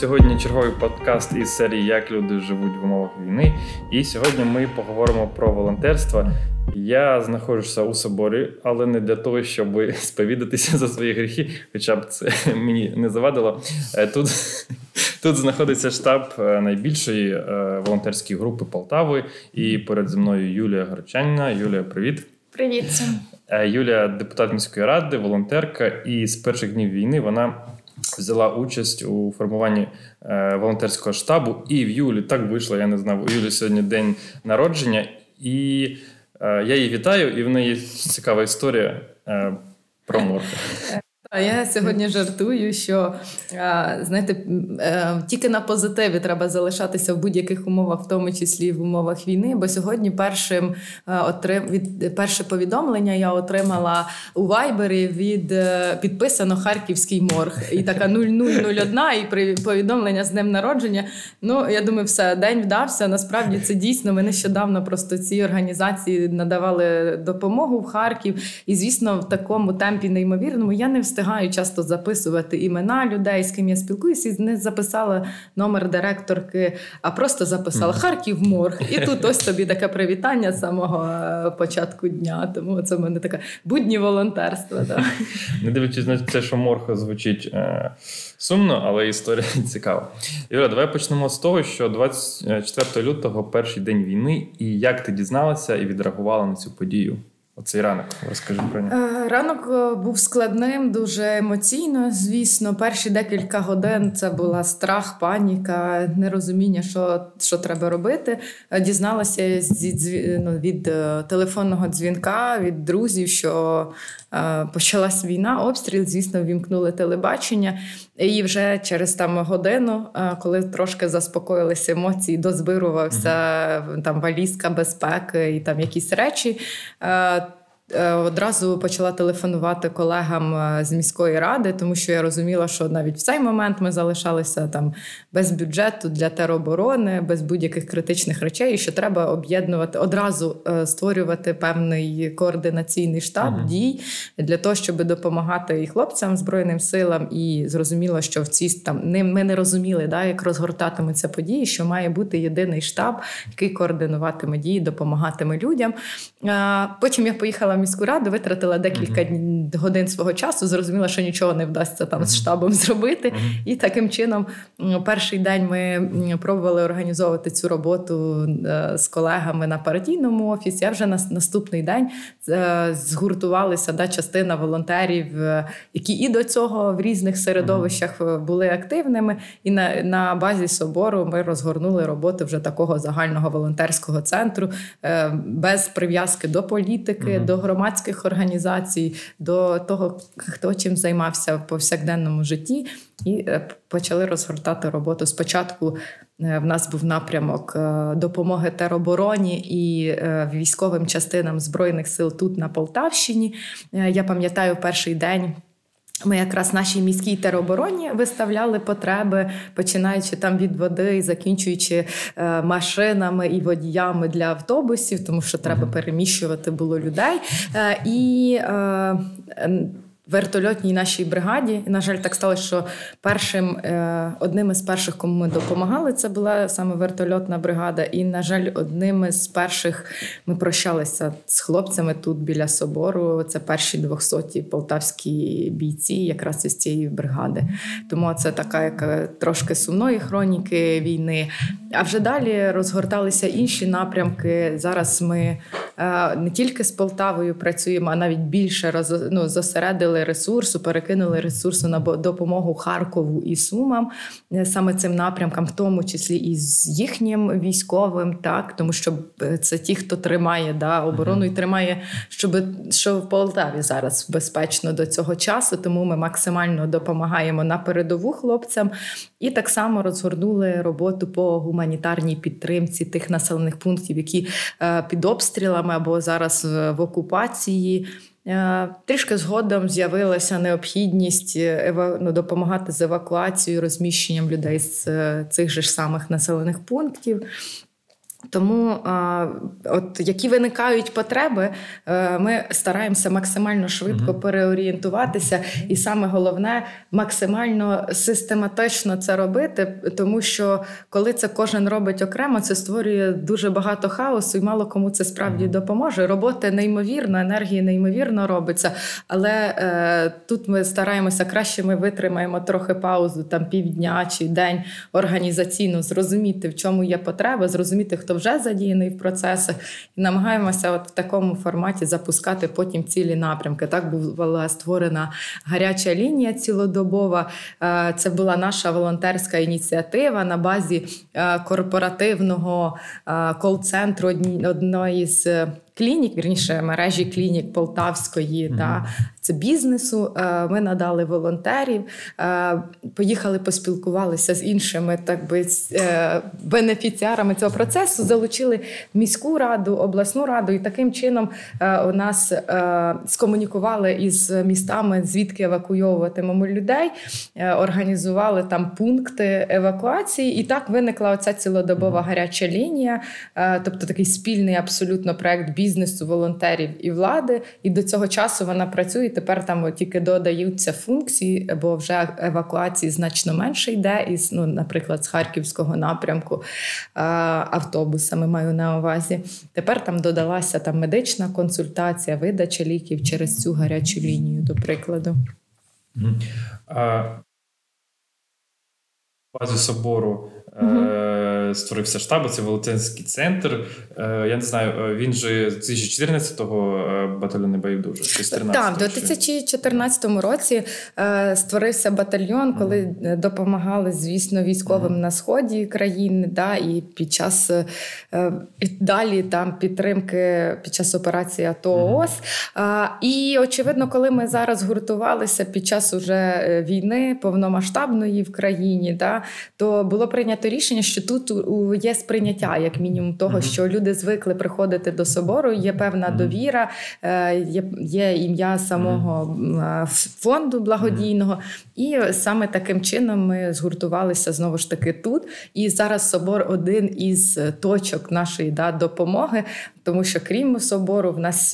Сьогодні черговий подкаст із серії «Як люди живуть в умовах війни». І сьогодні ми поговоримо про волонтерство. Я знаходжуся у соборі, але не для того, щоб сповідатися за свої гріхи, хоча б це мені не завадило. Тут знаходиться штаб найбільшої волонтерської групи Полтави. І поряд зі мною Юлія Городчаніна. Юлія, привіт. Привіт. Юлія – депутат міської ради, волонтерка. І з перших днів війни вона взяла участь у формуванні волонтерського штабу. І в Юлі так вийшло, я не знав, у Юлі сьогодні день народження. І я її вітаю, і в неї цікава історія про морку. Я сьогодні жартую, що, знаєте, тільки на позитиві треба залишатися в будь-яких умовах, в тому числі в умовах війни, бо сьогодні перше повідомлення я отримала у Вайбері від підписано Харківський морг. І така 0001, і повідомлення з днем народження. Ну, я думаю, все, день вдався. Насправді це дійсно, ми нещодавно просто ці організації надавали допомогу в Харків. І, звісно, в такому темпі неймовірному я не встигаю часто записувати імена людей, з ким я спілкуюся, і не записала номер директорки, а просто записала «Харків морг». І тут ось тобі таке привітання з самого початку дня. Тому це в мене таке будні волонтерство. Да. Не дивлячись на те, що морг звучить сумно, але історія цікава. Юля, давай почнемо з того, що 24 лютого перший день війни. І як ти дізналася і відреагувала на цю подію? Оцей ранок, розкажи про нього. Ранок був складним, дуже емоційно, звісно. Перші декілька годин це була страх, паніка, нерозуміння, що треба робити. Дізналася від телефонного дзвінка, від друзів, що почалась війна, обстріл, звісно, ввімкнули телебачення. І вже через годину, коли трошки заспокоїлися емоції, дозбирувався там валізка безпеки і там якісь речі, одразу почала телефонувати колегам з міської ради, тому що я розуміла, що навіть в цей момент ми залишалися там без бюджету для тероборони, без будь-яких критичних речей, і що треба об'єднувати, одразу створювати певний координаційний штаб дій для того, щоб допомагати і хлопцям, Збройним силам, і зрозуміло, що в цій ми не розуміли, да, як розгортатимуться події, що має бути єдиний штаб, який координуватиме дії, допомагатиме людям. Потім я поїхала в міську раду, витратила декілька годин свого часу, зрозуміла, що нічого не вдасться там з штабом зробити. І таким чином перший день ми пробували організовувати цю роботу з колегами на партійному офісі, а вже на наступний день згуртувалися частина волонтерів, які і до цього в різних середовищах були активними. І на базі собору ми розгорнули роботу вже такого загального волонтерського центру без прив'язки до політики, до громадських організацій, до того, хто чим займався в повсякденному житті. І почали розгортати роботу. Спочатку в нас був напрямок допомоги теробороні і військовим частинам Збройних сил тут, на Полтавщині. Я пам'ятаю, перший день ми якраз нашій міській теробороні виставляли потреби, починаючи там від води і закінчуючи машинами і водіями для автобусів, тому що треба переміщувати було людей. І вертольотній нашій бригаді. На жаль, так сталося, що одним із перших, кому ми допомагали, це була саме вертольотна бригада. І, на жаль, одним із перших ми прощалися з хлопцями тут біля собору. Це перші 200 полтавські бійці якраз із цієї бригади. Тому це така як трошки сумної хроніки війни. А вже далі розгорталися інші напрямки. Зараз ми не тільки з Полтавою працюємо, а навіть більше зосередили ресурсу, перекинули ресурсу на допомогу Харкову і Сумам, саме цим напрямкам, в тому числі і з їхнім військовим, так, тому що це ті, хто тримає оборону і тримає, що в Полтаві зараз безпечно до цього часу, тому ми максимально допомагаємо на передову хлопцям. І так само розгорнули роботу по гуманітарній підтримці тих населених пунктів, які під обстрілами або зараз в окупації. Трішки згодом з'явилася необхідність допомагати з евакуацією, розміщенням людей з цих же ж самих населених пунктів. Тому от які виникають потреби, ми стараємося максимально швидко переорієнтуватися. І саме головне, максимально систематично це робити, тому що коли це кожен робить окремо, це створює дуже багато хаосу і мало кому це справді допоможе. Роботи неймовірно, енергії неймовірно робиться, але тут ми стараємося, краще ми витримаємо трохи паузу, там півдня чи день організаційно, зрозуміти, в чому є потреба, зрозуміти, хто вже задіяний в процесах, і намагаємося от в такому форматі запускати потім цілі напрямки. Так була створена гаряча лінія цілодобова. Це була наша волонтерська ініціатива на базі корпоративного кол-центру одної з клінік, вірніше, мережі клінік полтавської та це бізнесу. Ми надали волонтерів, поїхали, поспілкувалися з іншими, так би, бенефіціарами цього процесу, залучили міську раду, обласну раду, і таким чином у нас скомунікували із містами, звідки евакуйовуватимемо людей, організували там пункти евакуації, і так виникла оця цілодобова гаряча лінія, тобто такий спільний абсолютно проект бізнесу, волонтерів і влади, і до цього часу вона працює. Тепер там тільки додаються функції, бо вже евакуації значно менше йде, із, ну, наприклад, з харківського напрямку автобусами маю на увазі. Тепер там додалася там медична консультація, видача ліків через цю гарячу лінію, до прикладу. В базі собору створився штаб, це волонтерський центр. Я не знаю, він же 2014-го батальйон небайдужих, чи 13-го? Так, в 2014 році створився батальйон, коли допомагали, звісно, військовим на сході країни, да, і під час далі там підтримки під час операції АТО ООС. І, очевидно, коли ми зараз гуртувалися під час уже війни повномасштабної в країні, да, то було прийнято рішення, що тут є сприйняття, як мінімум, того, що люди звикли приходити до собору, є певна довіра, є ім'я самого фонду благодійного. І саме таким чином ми згуртувалися, знову ж таки, тут. І зараз собор один із точок нашої допомоги, тому що крім собору в нас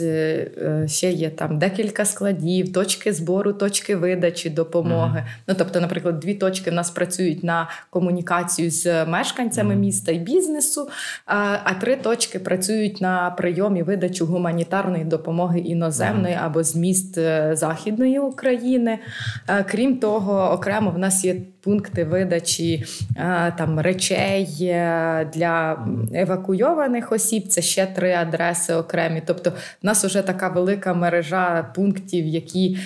ще є там декілька складів, точки збору, точки видачі допомоги. Ну, тобто, наприклад, 2 точки в нас працюють на комунікацію з мешканцями міста і бізнесу, а 3 точки працюють на прийом і видачу гуманітарної допомоги іноземної або з міст Західної України. Крім того, окремо в нас є пункти видачі там речей для евакуйованих осіб. Це ще 3 адреси окремі. Тобто в нас вже така велика мережа пунктів, які,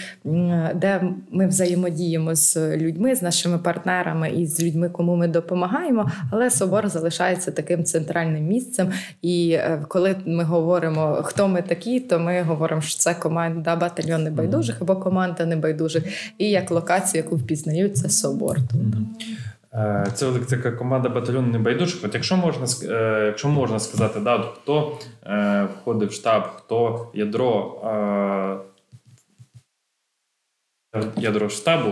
де ми взаємодіємо з людьми, з нашими партнерами і з людьми, кому ми допомагаємо. Але собор залишається таким центральним місцем. І коли ми говоримо, хто ми такі, то ми говоримо, що це команда батальйон небайдужих або команда небайдужих. І як локацію, яку впізнають, це собор. Це така команда батальйону небайдужих. От якщо можна сказати, да, хто входив в штаб, хто ядро штабу,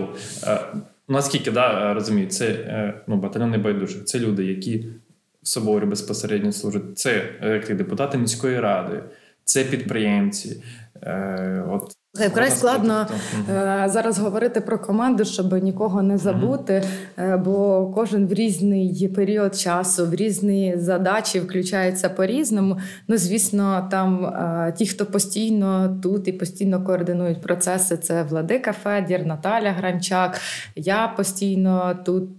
наскільки розумію, це батальйон небайдужих, це люди, які в соборі безпосередньо служать, це депутати міської ради, це підприємці. Вкрай складно зараз говорити про команду, щоб нікого не забути, бо кожен в різний період часу, в різні задачі включається по-різному. Ну, звісно, там ті, хто постійно тут і постійно координують процеси, це Владика Федір, Наталя Гранчак. Я постійно тут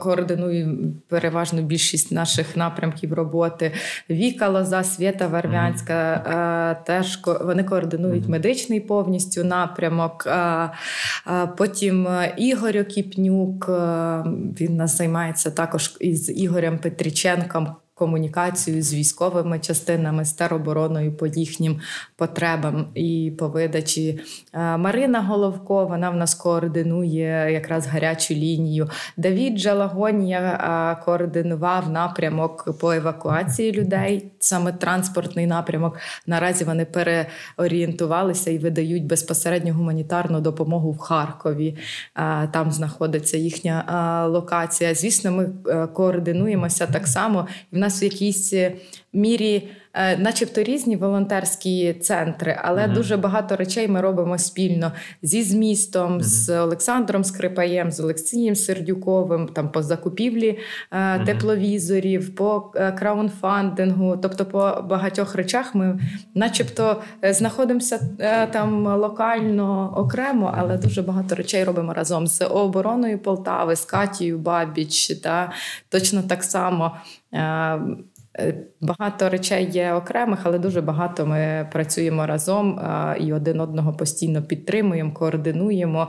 координую переважно більшість наших напрямків роботи. Віка Лоза, Світлана Варв'янська, теж вони координують медичний погляд, повністю напрямок. Потім Ігор Окіпнюк, він нас займається також із Ігорем Петриченком комунікацією з військовими частинами, з теробороною по їхнім потребам і по видачі. Марина Головко, вона в нас координує якраз гарячу лінію. Давид Джалагоня координував напрямок по евакуації людей, саме транспортний напрямок. Наразі вони переорієнтувалися і видають безпосередньо гуманітарну допомогу в Харкові. Там знаходиться їхня локація. Звісно, ми координуємося так само. І в нас нас в якійсь мірі начебто різні волонтерські центри, але дуже багато речей ми робимо спільно зі змістом, з Олександром Скрипаєм, з Олексієм Сердюковим, там по закупівлі тепловізорів, по краудфандингу, тобто по багатьох речах ми начебто знаходимося там локально окремо, але дуже багато речей робимо разом з обороною Полтави, з Катією Бабіч, та точно так само. Багато речей є окремих, але дуже багато ми працюємо разом і один одного постійно підтримуємо, координуємо.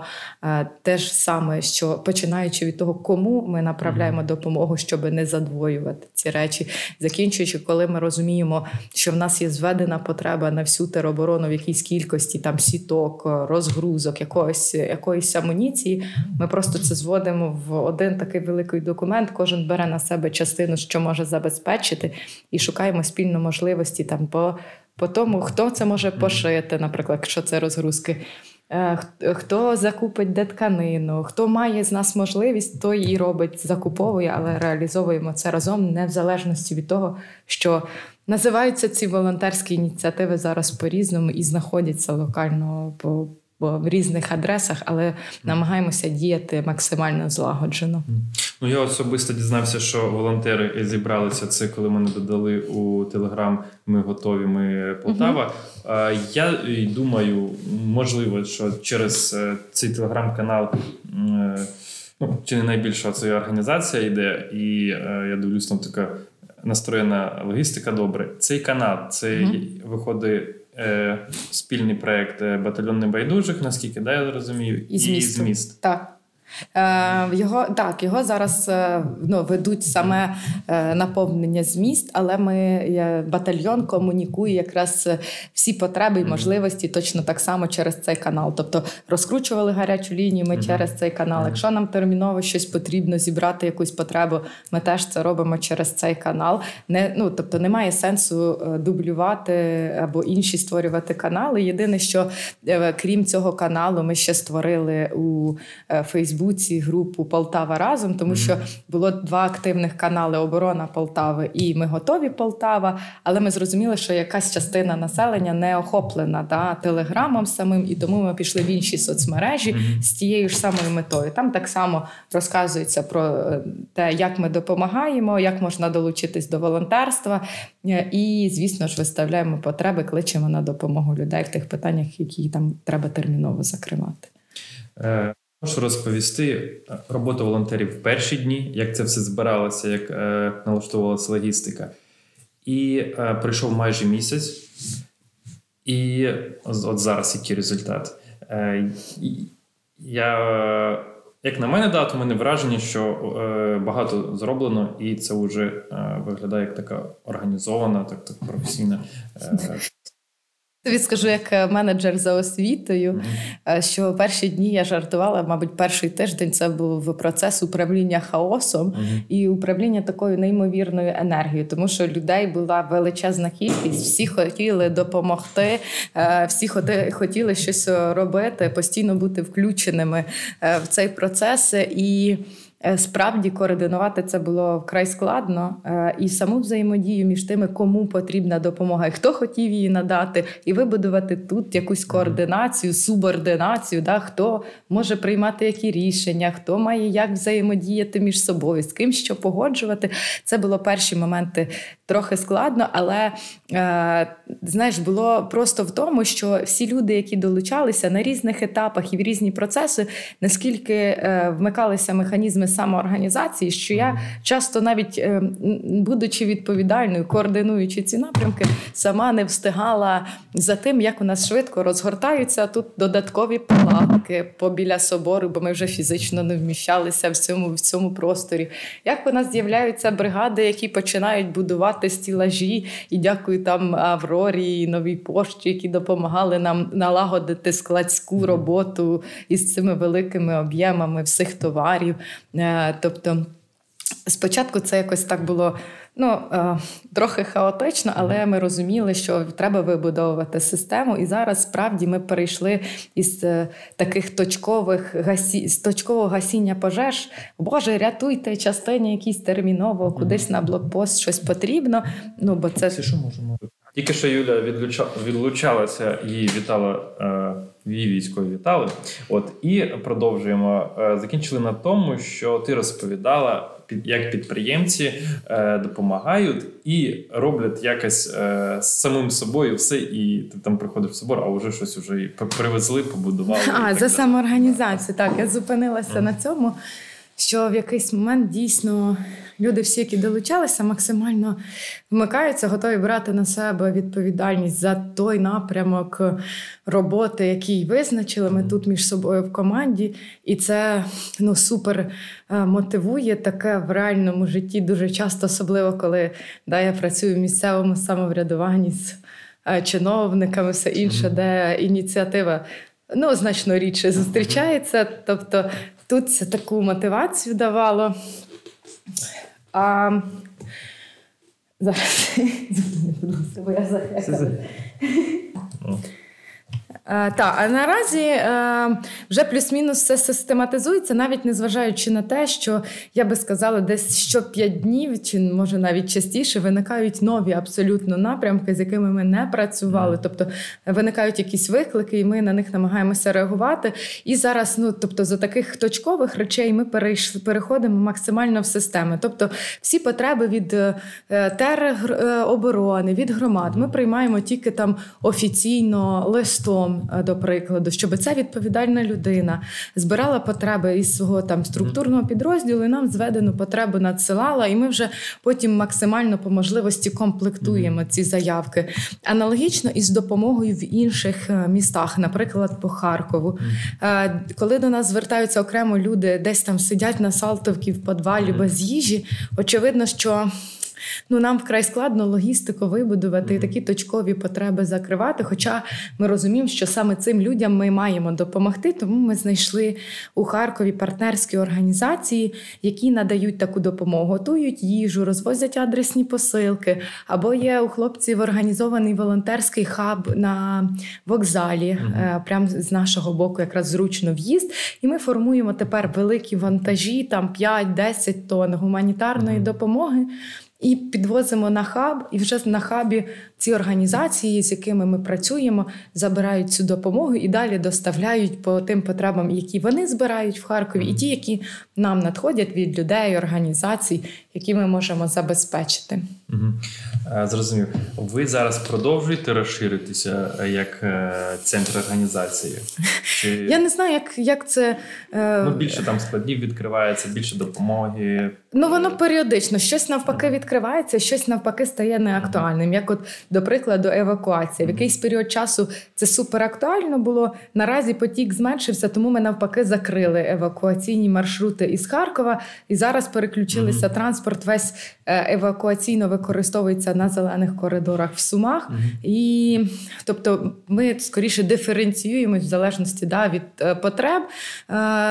Те ж саме, що починаючи від того, кому ми направляємо допомогу, щоб не задвоювати ці речі. Закінчуючи, коли ми розуміємо, що в нас є зведена потреба на всю тероборону в якійсь кількості там сіток, розгрузок, якоїсь амуніції, ми просто це зводимо в один такий великий документ. Кожен бере на себе частину, що може забезпечити, і шукаємо спільно можливості там по тому, хто це може пошити, наприклад, якщо це розгрузки, хто закупить де тканину, хто має з нас можливість, той і робить, закуповує, але реалізовуємо це разом, не в залежності від того, що називаються ці волонтерські ініціативи зараз по-різному і знаходяться локально в різних адресах, але намагаємося діяти максимально злагоджено. Ну, я особисто дізнався, що волонтери зібралися, це коли мене додали у Телеграм «Ми готові, ми Полтава». Я думаю, можливо, що через цей Телеграм-канал, ну, чи не найбільша ця організація йде, і я дивлюсь, там така настроєна логістика добре. Цей канал, це виходить спільний проєкт «Батальйон небайдужих», наскільки, да, я розумію, і «Зміст». Так. Його зараз ведуть саме наповнення «Зміст», але батальйон комунікує якраз всі потреби і можливості точно так само через цей канал. Тобто розкручували гарячу лінію ми через цей канал. Якщо нам терміново щось потрібно зібрати, якусь потребу, ми теж це робимо через цей канал. Тобто немає сенсу дублювати або інші створювати канали. Єдине, що крім цього каналу ми ще створили у Фейсбуці групу «Полтава разом», тому що було два активних канали «Оборона Полтави» і «Ми готові Полтава», але ми зрозуміли, що якась частина населення не охоплена телеграмом самим, і тому ми пішли в інші соцмережі з тією ж самою метою. Там так само розказується про те, як ми допомагаємо, як можна долучитись до волонтерства і, звісно ж, виставляємо потреби, кличемо на допомогу людей в тих питаннях, які там треба терміново закривати. Можу розповісти роботу волонтерів в перші дні, як це все збиралося, як налаштовувалася логістика. І пройшов майже місяць, і от зараз який результат. Як на мене, у мене враження, що багато зроблено, і це вже виглядає як така організована, так професійна. Тобі скажу, як менеджер за освітою, що перші дні я жартувала, мабуть, перший тиждень це був процес управління хаосом і управління такою неймовірною енергією, тому що людей була величезна кількість, всі хотіли допомогти, всі хотіли щось робити, постійно бути включеними в цей процес і... Справді, координувати це було вкрай складно. І саму взаємодію між тими, кому потрібна допомога, і хто хотів її надати, і вибудувати тут якусь координацію, субординацію, хто може приймати які рішення, хто має як взаємодіяти між собою, з ким що погоджувати. Це було перші моменти трохи складно, але, було просто в тому, що всі люди, які долучалися на різних етапах і в різні процеси, наскільки вмикалися механізми самоорганізації, що я часто навіть, будучи відповідальною, координуючи ці напрямки, сама не встигала за тим, як у нас швидко розгортаються тут додаткові палатки побіля собору, бо ми вже фізично не вміщалися в цьому просторі. Як у нас з'являються бригади, які починають будувати стілажі, і дякую там Аврорі, Новій Пошті, які допомагали нам налагодити складську роботу із цими великими об'ємами всіх товарів. Тобто спочатку це якось так було трохи хаотично, але ми розуміли, що треба вибудовувати систему. І зараз, справді, ми перейшли із таких точкового гасіння пожеж. Боже, рятуйте, частині якісь терміново, кудись на блокпост щось потрібно. Бо це... Все, що можемо. Тільки що Юля відлучалася, її вітала, її військові вітали. І продовжуємо. Закінчили на тому, що ти розповідала, як підприємці допомагають і роблять якось з самим собою все, і ти там приходив в собор, а вже щось вже привезли, побудували. За самоорганізацію, так. Я зупинилася на цьому, що в якийсь момент дійсно люди всі, які долучалися, максимально вмикаються, готові брати на себе відповідальність за той напрямок роботи, який визначили ми тут між собою в команді. І це супер мотивує. Таке в реальному житті дуже часто, особливо коли я працюю в місцевому самоврядуванні з чиновниками, все інше, де ініціатива значно рідше зустрічається. Тобто тут це таку мотивацію давало. Зараз бо я захекала. А наразі вже плюс-мінус все систематизується, навіть незважаючи на те, що, я би сказала, десь що 5 днів, чи може навіть частіше, виникають нові абсолютно напрямки, з якими ми не працювали. Тобто виникають якісь виклики, і ми на них намагаємося реагувати. І зараз, за таких точкових речей ми переходимо максимально в системи. Тобто всі потреби від тероборони, від громад ми приймаємо тільки там офіційно листом, до прикладу, щоб ця відповідальна людина збирала потреби із свого структурного підрозділу і нам зведену потребу надсилала, і ми вже потім максимально по можливості комплектуємо ці заявки. Аналогічно і з допомогою в інших містах, наприклад, по Харкову. Коли до нас звертаються окремо люди, десь там сидять на Салтовці в підвалі без їжі, очевидно, що нам вкрай складно логістику вибудувати і такі точкові потреби закривати, хоча ми розуміємо, що саме цим людям ми маємо допомогти, тому ми знайшли у Харкові партнерські організації, які надають таку допомогу, готують їжу, розвозять адресні посилки, або є у хлопців організований волонтерський хаб на вокзалі, прямо з нашого боку якраз зручно в'їзд, і ми формуємо тепер великі вантажі, 5-10 тонн гуманітарної допомоги, і підвозимо на хаб, і вже на хабі ці організації, з якими ми працюємо, забирають цю допомогу і далі доставляють по тим потребам, які вони збирають в Харкові, і ті, які нам надходять від людей, організацій, які ми можемо забезпечити. Зрозумів. Ви зараз продовжуєте розширитися як центр організації? Чи... Я не знаю, як це... більше там складів відкривається, більше допомоги. Воно періодично. Щось навпаки відкривається, щось навпаки стає неактуальним. Як до прикладу, евакуація. В якийсь період часу це суперактуально було. Наразі потік зменшився, тому ми навпаки закрили евакуаційні маршрути із Харкова. І зараз переключилися транспорт весь евакуаційно використовується на зелених коридорах в Сумах. І, тобто, ми скоріше диференціюємось в залежності від потреб.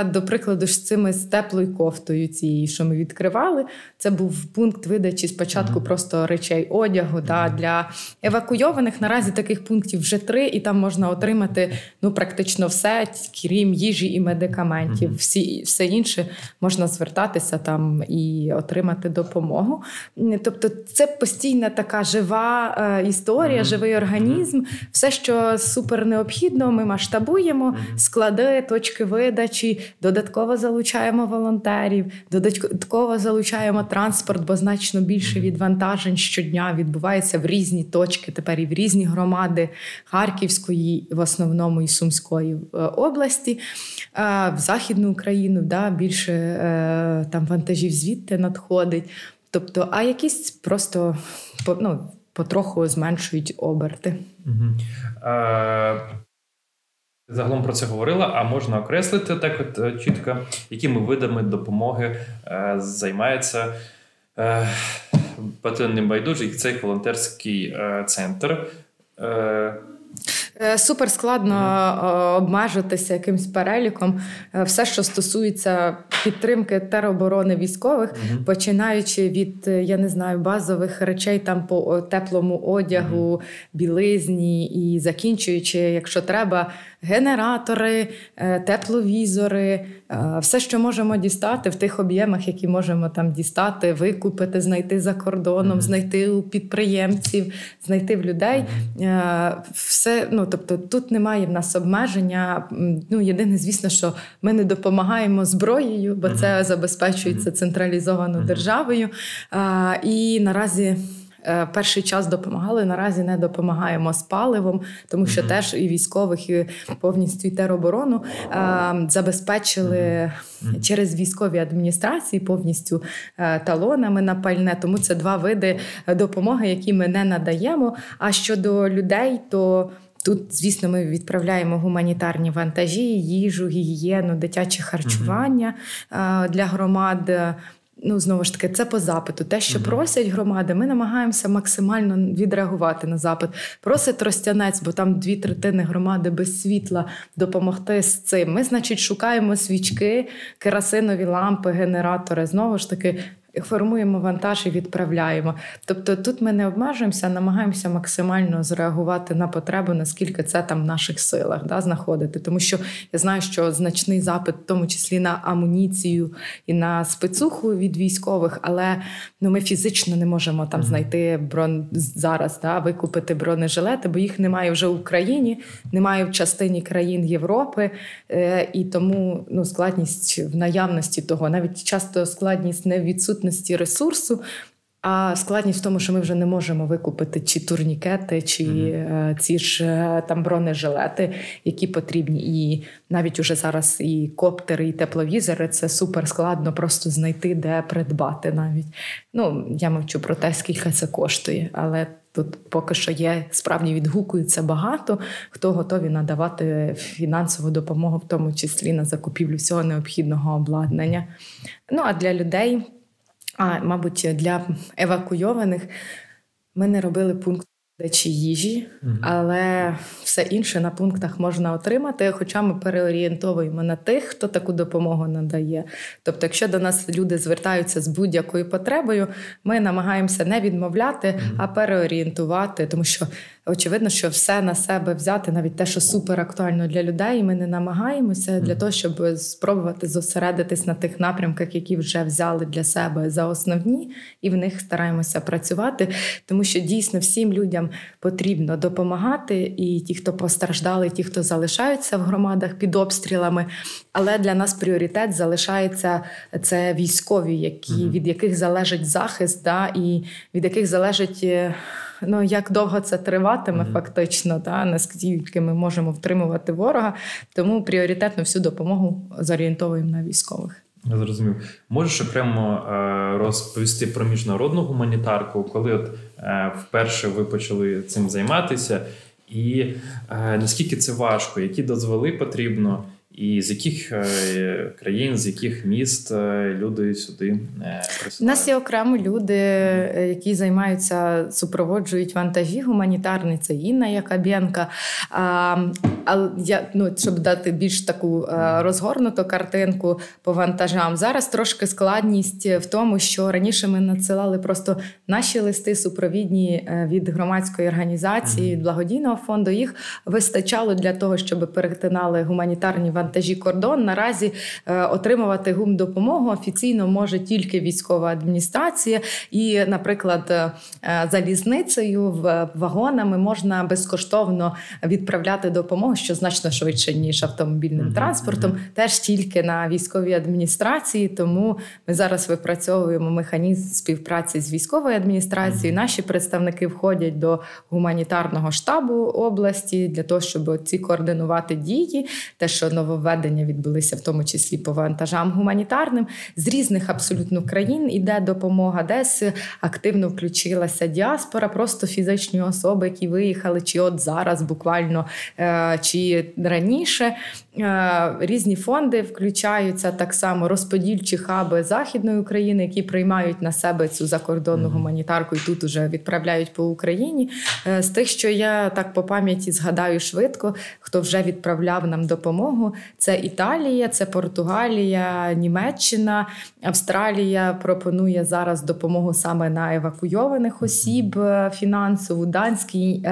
До прикладу, з цими з теплою кофтою цією, що ми відкривали. Це був пункт видачі спочатку просто речей одягу для евакуйованих. Наразі таких пунктів вже 3, і там можна отримати практично все, крім їжі і медикаментів. Все інше можна звертатися там і отримати допомогу. Тобто це постійна така жива історія, живий організм. Все, що супер необхідно, ми масштабуємо, склади, точки видачі, додатково залучаємо волонтерів, додатково залучаємо транспорт, бо значно більше відвантажень щодня відбувається в різні точки, тепер і в різні громади Харківської, в основному і Сумської області, в Західну Україну, більше вантажів звідти надходить. Тобто, якісь просто потроху зменшують оберти. Загалом про це говорила, а можна окреслити так от чітко, якими видами допомоги займається батальйон небайдужих, цей волонтерський центр. Супер складно обмежитися якимсь переліком. Все, що стосується підтримки тероборони військових, починаючи від, я не знаю, базових речей там по теплому одягу, білизні і закінчуючи, якщо треба, генератори, тепловізори, все, що можемо дістати в тих об'ємах, які можемо там дістати, викупити, знайти за кордоном, знайти у підприємців, знайти в людей. Все, ну, тобто тут немає в нас обмеження. Ну, єдине, звісно, що ми не допомагаємо зброєю, бо це забезпечується централізованою державою. І наразі перший час допомагали, наразі не допомагаємо з паливом, тому що теж і військових, і повністю і тероборону забезпечили через військові адміністрації повністю талонами на пальне. Тому це два види допомоги, які ми не надаємо. А щодо людей, то тут, звісно, ми відправляємо гуманітарні вантажі, їжу, гігієну, дитяче харчування для громад. Ну, знову ж таки, це по запиту. Те, що просять громади, ми намагаємося максимально відреагувати на запит. Просить Тростянець, бо там 2/3 громади без світла, допомогти з цим. Ми, значить, шукаємо свічки, керосинові лампи, генератори. Знову ж таки, формуємо вантаж і відправляємо. Тобто тут ми не обмежуємося, намагаємося максимально зреагувати на потребу, наскільки це там в наших силах, да, знаходити. Тому що я знаю, що значний запит, в тому числі на амуніцію і на спецуху від військових, але ну, ми фізично не можемо там знайти зараз, да, викупити бронежилети, бо їх немає вже в Україні, немає в частині країн Європи, і тому ну, складність в наявності того, навіть часто складність не відсутність ресурсу, а складність в тому, що ми вже не можемо викупити чи турнікети, чи ці ж там бронежилети, які потрібні. І навіть уже зараз і коптери, і тепловізори, це супер складно просто знайти, де придбати навіть. Ну, я мовчу про те, скільки це коштує, але тут поки що є, справді відгукується багато, хто готові надавати фінансову допомогу, в тому числі на закупівлю всього необхідного обладнання. Ну, а для людей... А, мабуть, для евакуйованих ми не робили пункт подачі їжі, але все інше на пунктах можна отримати, хоча ми переорієнтовуємо на тих, хто таку допомогу надає. Тобто, якщо до нас люди звертаються з будь-якою потребою, ми намагаємося не відмовляти, а переорієнтувати, тому що очевидно, що все на себе взяти, навіть те, що супер актуально для людей, ми не намагаємося для того, щоб спробувати зосередитись на тих напрямках, які вже взяли для себе за основні, і в них стараємося працювати, тому що дійсно всім людям потрібно допомагати, і ті, хто постраждали, і ті, хто залишаються в громадах під обстрілами, але для нас пріоритет залишається це військові, які, від яких залежить захист, да, і від яких залежить... Ну, як довго це триватиме фактично, та, наскільки ми можемо втримувати ворога. Тому пріоритетно всю допомогу зорієнтовуємо на військових. Я зрозумів. Можеш окремо розповісти про міжнародну гуманітарку, коли от вперше ви почали цим займатися? І наскільки це важко? Які дозволи потрібно? І з яких країн, з яких міст люди сюди присутні? У нас є окремо люди, які займаються, супроводжують вантажі гуманітарні. Це Інна Якаб'єнка. Але я, ну, щоб дати більш таку розгорнуту картинку по вантажам, зараз трошки складність в тому, що раніше ми надсилали просто наші листи супровідні від громадської організації, від благодійного фонду. Їх вистачало для того, щоб перетинали гуманітарні вантажі кордон. Наразі отримувати гумдопомогу офіційно може тільки військова адміністрація. І, наприклад, залізницею, вагонами можна безкоштовно відправляти допомогу, що значно швидше, ніж автомобільним транспортом, теж тільки на військовій адміністрації. Тому ми зараз випрацьовуємо механізм співпраці з військовою адміністрацією. Наші представники входять до гуманітарного штабу області для того, щоб ці координувати дії, те, що нововведення нововведення відбулися, в тому числі по вантажам гуманітарним. З різних абсолютно країн іде допомога, десь активно включилася діаспора, просто фізичні особи, які виїхали чи от зараз буквально, чи раніше. Різні фонди включаються, так само розподільчі хаби Західної України, які приймають на себе цю закордонну гуманітарку і тут уже відправляють по Україні. З тих, що я так по пам'яті згадаю швидко, хто вже відправляв нам допомогу, це Італія, це Португалія, Німеччина, Австралія пропонує зараз допомогу саме на евакуйованих осіб фінансову, Данський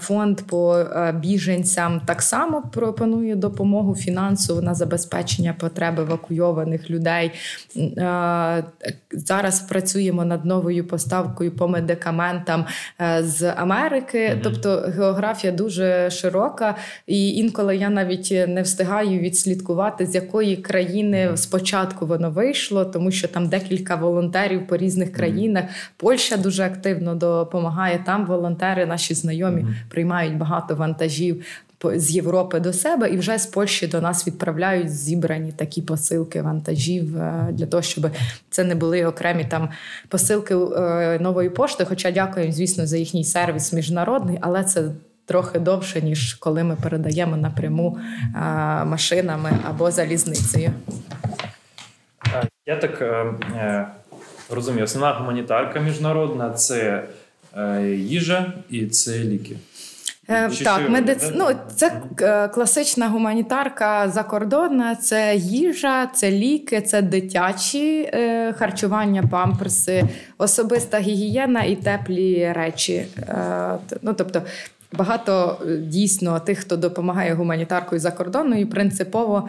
фонд по біженцям так само пропонує допомогу фінансову на забезпечення потреб евакуйованих людей. Зараз працюємо над новою поставкою по медикаментам з Америки. Тобто географія дуже широка, і інколи я навіть не встигаю відслідкувати, з якої країни спочатку воно вийшло, тому що там декілька волонтерів по різних країнах. Польща дуже активно допомагає, там волонтери, наші знайомі, приймають багато вантажів з Європи до себе, і вже з Польщі до нас відправляють зібрані такі посилки вантажів для того, щоб це не були окремі там посилки нової пошти, хоча дякуємо, звісно, за їхній сервіс міжнародний, але це трохи довше, ніж коли ми передаємо напряму машинами або залізницею. Я так розумію, основна гуманітарка міжнародна – це їжа і це ліки. Так, це класична гуманітарка закордонна, це їжа, це ліки, це дитячі харчування, памперси, особиста гігієна і теплі речі. Тобто багато дійсно тих, хто допомагає гуманітаркою закордонною, принципово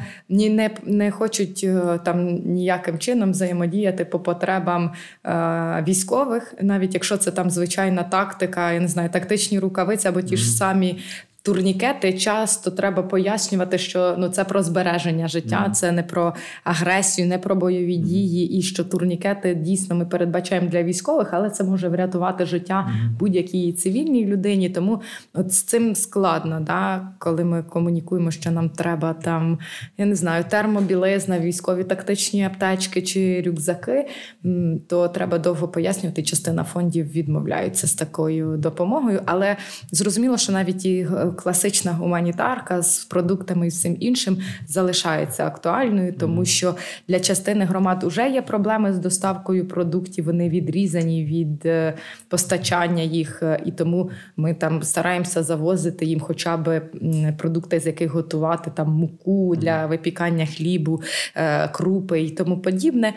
не хочуть там ніяким чином взаємодіяти по потребам військових, навіть якщо це там звичайна тактика, я не знаю, тактичні рукавиці або ті ж самі турнікети, часто треба пояснювати, що це про збереження життя, це не про агресію, не про бойові дії, і що турнікети дійсно ми передбачаємо для військових, але це може врятувати життя будь-якій цивільній людині. Тому от з цим складно, коли ми комунікуємо, що нам треба там, я не знаю, термобілизна, військові тактичні аптечки чи рюкзаки, то треба довго пояснювати. Частина фондів відмовляються з такою допомогою, але зрозуміло, що навіть і класична гуманітарка з продуктами і всім іншим залишається актуальною, тому що для частини громад вже є проблеми з доставкою продуктів, вони відрізані від постачання їх, і тому ми там стараємося завозити їм хоча б продукти, з яких готувати там муку для випікання хлібу, крупи і тому подібне.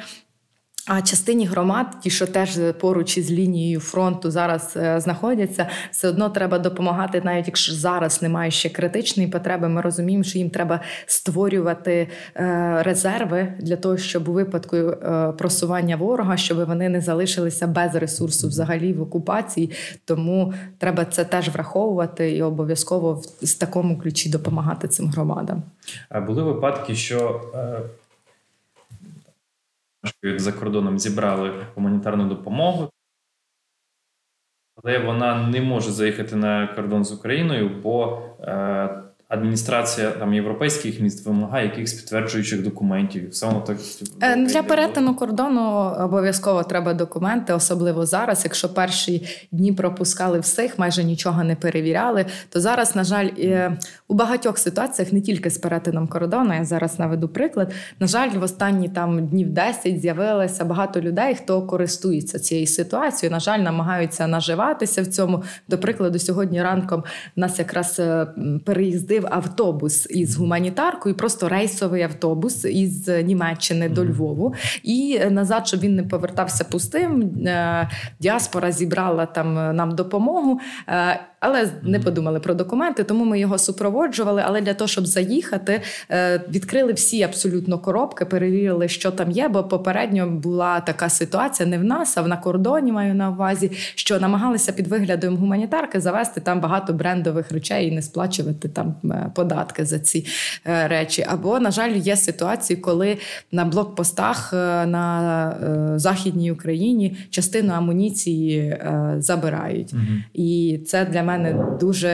А частині громад, ті, що теж поруч із лінією фронту зараз знаходяться, все одно треба допомагати, навіть якщо зараз немає ще критичної потреби. Ми розуміємо, що їм треба створювати резерви для того, щоб у випадку просування ворога, щоб вони не залишилися без ресурсу взагалі в окупації. Тому треба це теж враховувати і обов'язково в такому ключі допомагати цим громадам. А були випадки, що за кордоном зібрали гуманітарну допомогу, але вона не може заїхати на кордон з Україною, бо адміністрація там європейських міст вимагає якихось підтверджуючих документів. Для перетину кордону обов'язково треба документи, особливо зараз. Якщо перші дні пропускали всіх, майже нічого не перевіряли, то зараз, на жаль, у багатьох ситуаціях, не тільки з перетином кордону, я зараз наведу приклад, на жаль, в останні там днів 10 з'явилося багато людей, хто користується цією ситуацією, на жаль, намагаються наживатися в цьому. До прикладу, сьогодні ранком нас якраз переїздив автобус із гуманітаркою, просто рейсовий автобус із Німеччини до Львову. І назад, щоб він не повертався пустим, діаспора зібрала там нам допомогу, але не подумали про документи, тому ми його супроводжували. Але для того, щоб заїхати, відкрили всі абсолютно коробки, перевірили, що там є, бо попередньо була така ситуація не в нас, а на кордоні, маю на увазі, що намагалися під виглядом гуманітарки завести там багато брендових речей і не сплачувати там податки за ці речі. Або, на жаль, є ситуації, коли на блокпостах на Західній Україні частину амуніції забирають. І це для мене мене дуже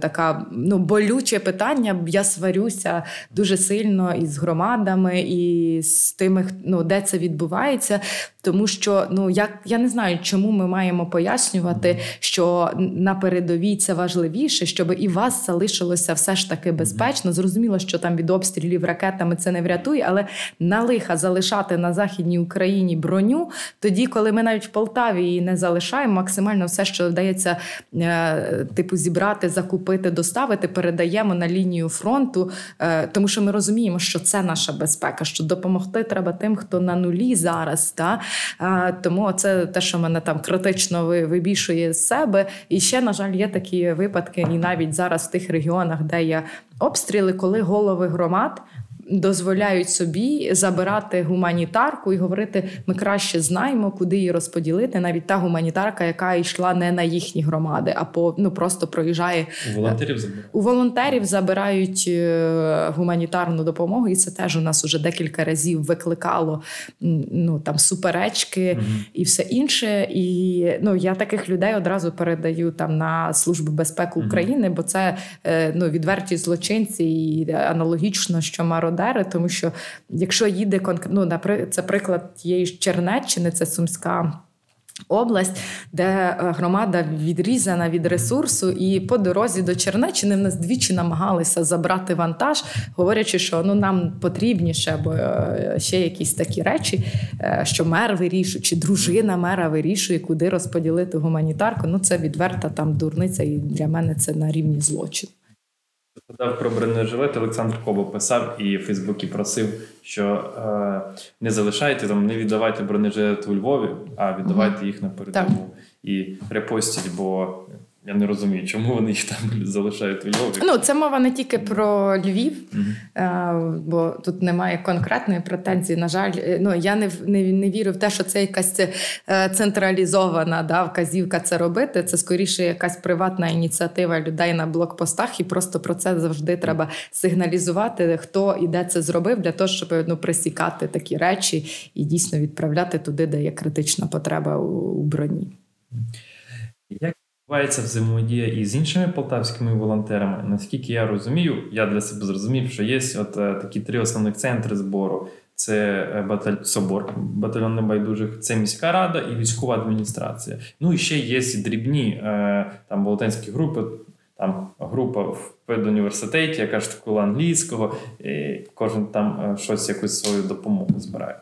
така, болюче питання. Я сварюся дуже сильно із громадами і з тими, де це відбувається. Тому що, я не знаю, чому ми маємо пояснювати, що на передовій це важливіше, щоб і вас залишилося все ж таки безпечно. Зрозуміло, що там від обстрілів ракетами це не врятує, але на лиха залишати на Західній Україні броню, тоді, коли ми навіть в Полтаві її не залишаємо, максимально все, що вдається зібрати, закупити, доставити, передаємо на лінію фронту, тому що ми розуміємо, що це наша безпека, що допомогти треба тим, хто на нулі зараз, так? Тому це те, що мене там критично вибішує з себе. І ще, на жаль, є такі випадки, і навіть зараз в тих регіонах, де є обстріли, коли голови громад дозволяють собі забирати гуманітарку і говорити, ми краще знаємо, куди її розподілити. Навіть та гуманітарка, яка йшла не на їхні громади, а просто проїжджає. У волонтерів забирають гуманітарну допомогу. І це теж у нас уже декілька разів викликало суперечки і все інше. І я таких людей одразу передаю на Службу безпеки України, бо це відверті злочинці і аналогічно, що мародери. Тому що якщо їде це приклад тієї ж Чернеччини, це Сумська область, де громада відрізана від ресурсу, і по дорозі до Чернеччини в нас двічі намагалися забрати вантаж, говорячи, що нам потрібніше, бо ще якісь такі речі, що мер вирішує, чи дружина мера вирішує, куди розподілити гуманітарку. Це відверта дурниця, і для мене це на рівні злочину. Згадав про бронежилет, Олександр Коба писав і в Фейсбуці просив, що не залишайте, не віддавайте бронежилет у Львові, а віддавайте їх на передову і репостіть, бо я не розумію, чому вони їх там залишають у Львові. Це мова не тільки про Львів, бо тут немає конкретної претензії. На жаль, я не вірю в те, що це якась централізована вказівка це робити. Це скоріше якась приватна ініціатива людей на блокпостах, і просто про це завжди треба сигналізувати, хто і де це зробив, для того, щоб пресікати такі речі і дійсно відправляти туди, де є критична потреба у броні. Як відбувається взаємодія і з іншими полтавськими волонтерами? Наскільки я розумію, я для себе зрозумів, що є такі три основних центри збору. Це Собор, батальйон небайдужих, це міська рада і військова адміністрація. І ще є дрібні волонтерські групи, група в педуніверситеті, яка ж такого англійського, і кожен якусь свою допомогу збирає.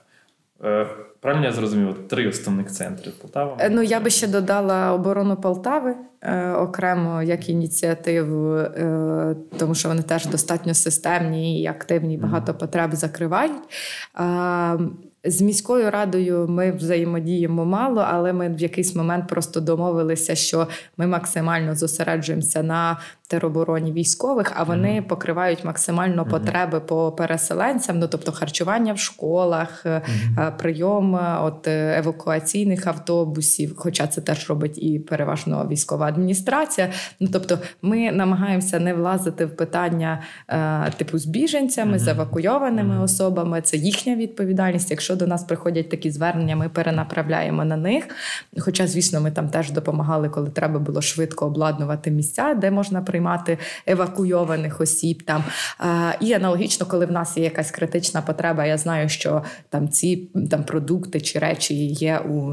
Правильно я зрозуміла? Три основних центри Полтави. Я би ще додала оборону Полтави окремо як ініціативу, тому що вони теж достатньо системні і активні, багато потреб закривають. З міською радою ми взаємодіємо мало, але ми в якийсь момент просто домовилися, що ми максимально зосереджуємося на теробороні військових, а вони покривають максимально потреби по переселенцям, тобто харчування в школах, прийом евакуаційних автобусів, хоча це теж робить і переважно військова адміністрація. Тобто ми намагаємося не влазити в питання з біженцями, з евакуйованими особами, це їхня відповідальність. Якщо до нас приходять такі звернення, ми перенаправляємо на них. Хоча, звісно, ми там теж допомагали, коли треба було швидко обладнувати місця, де можна приймати евакуйованих осіб. І аналогічно, коли в нас є якась критична потреба, я знаю, що ці продукти чи речі є у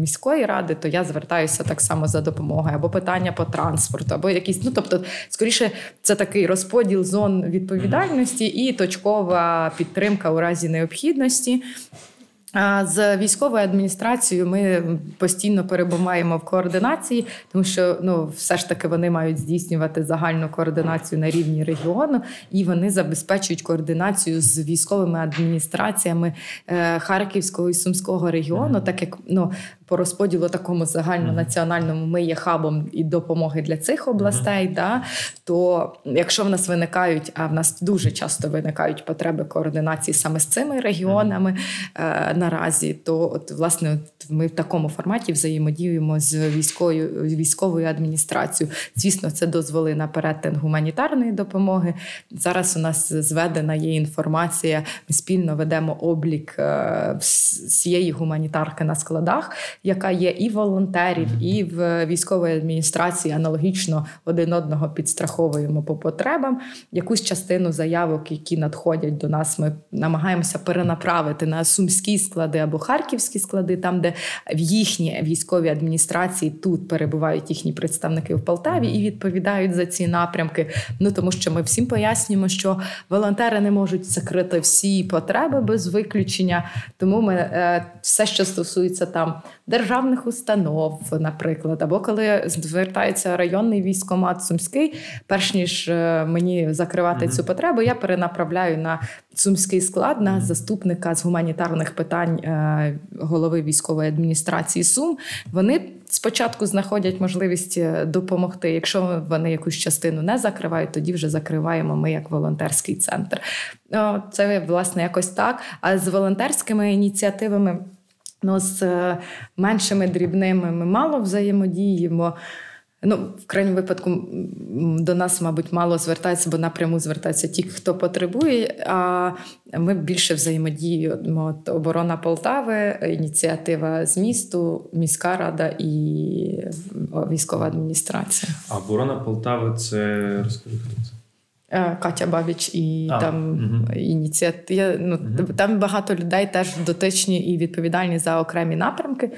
міської ради, то я звертаюся так само за допомогою. Або питання по транспорту, або якісь... скоріше, це такий розподіл зон відповідальності і точкова підтримка у разі необхідності. З військовою адміністрацією ми постійно перебуваємо в координації, тому що все ж таки вони мають здійснювати загальну координацію на рівні регіону, і вони забезпечують координацію з військовими адміністраціями Харківського і Сумського регіону, так як по розподілу такому загальнонаціональному ми є хабом і допомоги для цих областей, то якщо в нас виникають, а в нас дуже часто виникають потреби координації саме з цими регіонами наразі, то ми в такому форматі взаємодіємо з військовою адміністрацією. Звісно, це дозволи на перетин гуманітарної допомоги. Зараз у нас зведена є інформація, ми спільно ведемо облік всієї гуманітарки на складах, яка є і волонтерів, і в військовій адміністрації аналогічно один одного підстраховуємо по потребам. Якусь частину заявок, які надходять до нас, ми намагаємося перенаправити на сумські склади або харківські склади, там, де в їхній військовій адміністрації тут перебувають їхні представники в Полтаві і відповідають за ці напрямки. Ну, тому що ми всім пояснюємо, що волонтери не можуть закрити всі потреби без виключення. Тому ми все, що стосується там державних установ, наприклад, або коли звертається районний військкомат Сумський, перш ніж мені закривати цю потребу, я перенаправляю на Сумський склад, на заступника з гуманітарних питань голови військової адміністрації Сум. Вони спочатку знаходять можливість допомогти. Якщо вони якусь частину не закривають, тоді вже закриваємо ми як волонтерський центр. Це, власне, якось так. А з волонтерськими ініціативами, з меншими дрібними ми мало взаємодіємо. В крайньому випадку до нас, мабуть, мало звертається, бо напряму звертаються ті, хто потребує, а ми більше взаємодіємо. Оборона Полтави, ініціатива з місту, міська рада і військова адміністрація. А Оборона Полтави – це, розкажи, хто це? Катя Бабіч і ініціатива. Там багато людей теж дотичні і відповідальні за окремі напрямки.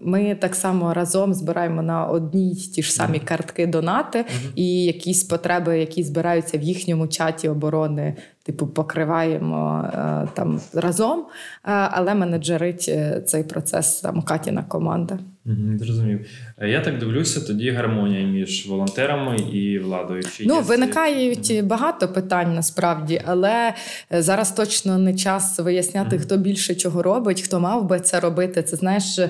Ми так само разом збираємо на одній ті ж самі картки донати і якісь потреби, які збираються в їхньому чаті оборони, покриваємо там разом, але менеджерить цей процес там Катіна команда. Зрозумів. Я так дивлюся, тоді гармонія між волонтерами і владою. Виникають багато питань насправді, але зараз точно не час виясняти, хто більше чого робить, хто мав би це робити. Це, знаєш,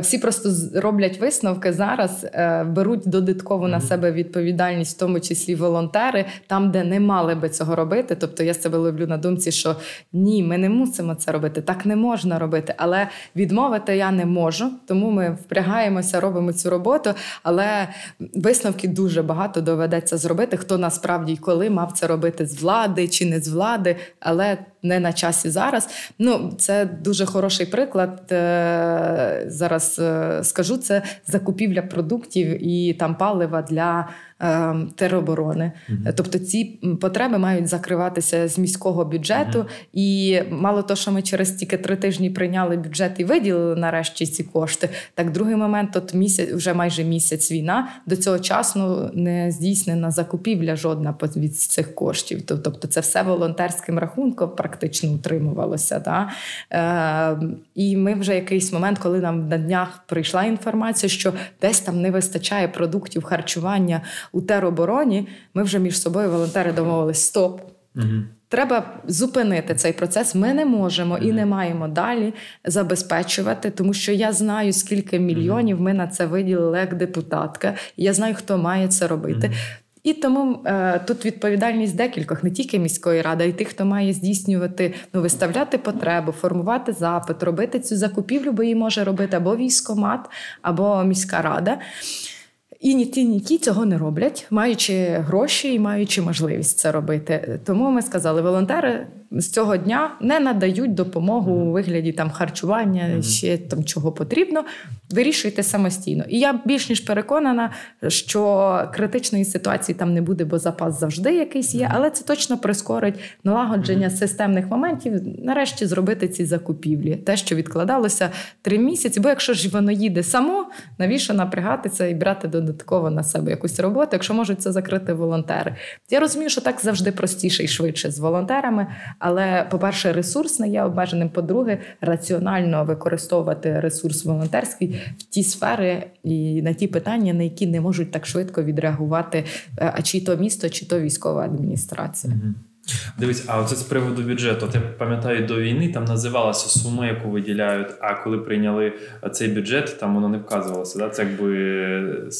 всі просто роблять висновки зараз, беруть додатково на себе відповідальність, в тому числі волонтери, там, де не мали би цього робити. Тобто я себе ловлю на думці, що ні, ми не мусимо це робити, так не можна робити. Але відмовити я не можу, тому ми впрягаємося, робимо цю роботу, але висновки дуже багато доведеться зробити, хто насправді і коли мав це робити, з влади чи не з влади, але не на часі зараз. Це дуже хороший приклад, зараз скажу, це закупівля продуктів і там палива для тероборони. Тобто ці потреби мають закриватися з міського бюджету. І мало того, що ми через тільки 3 тижні прийняли бюджет і виділили нарешті ці кошти, так другий момент, от місяць, вже майже місяць війна, до цього часу не здійснена закупівля жодна від цих коштів. Тобто це все волонтерським рахунком практично утримувалося. Да? І ми вже якийсь момент, коли нам на днях прийшла інформація, що десь там не вистачає продуктів харчування у теробороні, ми вже між собою волонтери домовились: стоп, треба зупинити цей процес, ми не можемо і не маємо далі забезпечувати, тому що я знаю, скільки мільйонів ми на це виділили як депутатка, і я знаю, хто має це робити. І тому тут відповідальність декількох, не тільки міської ради, а й тих, хто має здійснювати, виставляти потребу, формувати запит, робити цю закупівлю, бо її може робити або військкомат, або міська рада. І ні ті, ні ті цього не роблять, маючи гроші і маючи можливість це робити. Тому ми сказали, волонтери з цього дня не надають допомогу у вигляді там харчування, ще там чого потрібно. Вирішуйте самостійно. І я більш ніж переконана, що критичної ситуації там не буде, бо запас завжди якийсь є, але це точно прискорить налагодження системних моментів, нарешті зробити ці закупівлі. Те, що відкладалося 3 місяці, бо якщо ж воно їде само, навіщо напрягатися і брати додатково на себе якусь роботу, якщо можуть це закрити волонтери. Я розумію, що так завжди простіше і швидше з волонтерами, але, по-перше, ресурс не є обмеженим, по-друге, раціонально використовувати ресурс волонтерський в ті сфери і на ті питання, на які не можуть так швидко відреагувати чи то місто, чи то військова адміністрація. Дивись, а оце з приводу бюджету. Я пам'ятаю, до війни там називалася сума, яку виділяють, а коли прийняли цей бюджет, там воно не вказувалося, да? Це якби...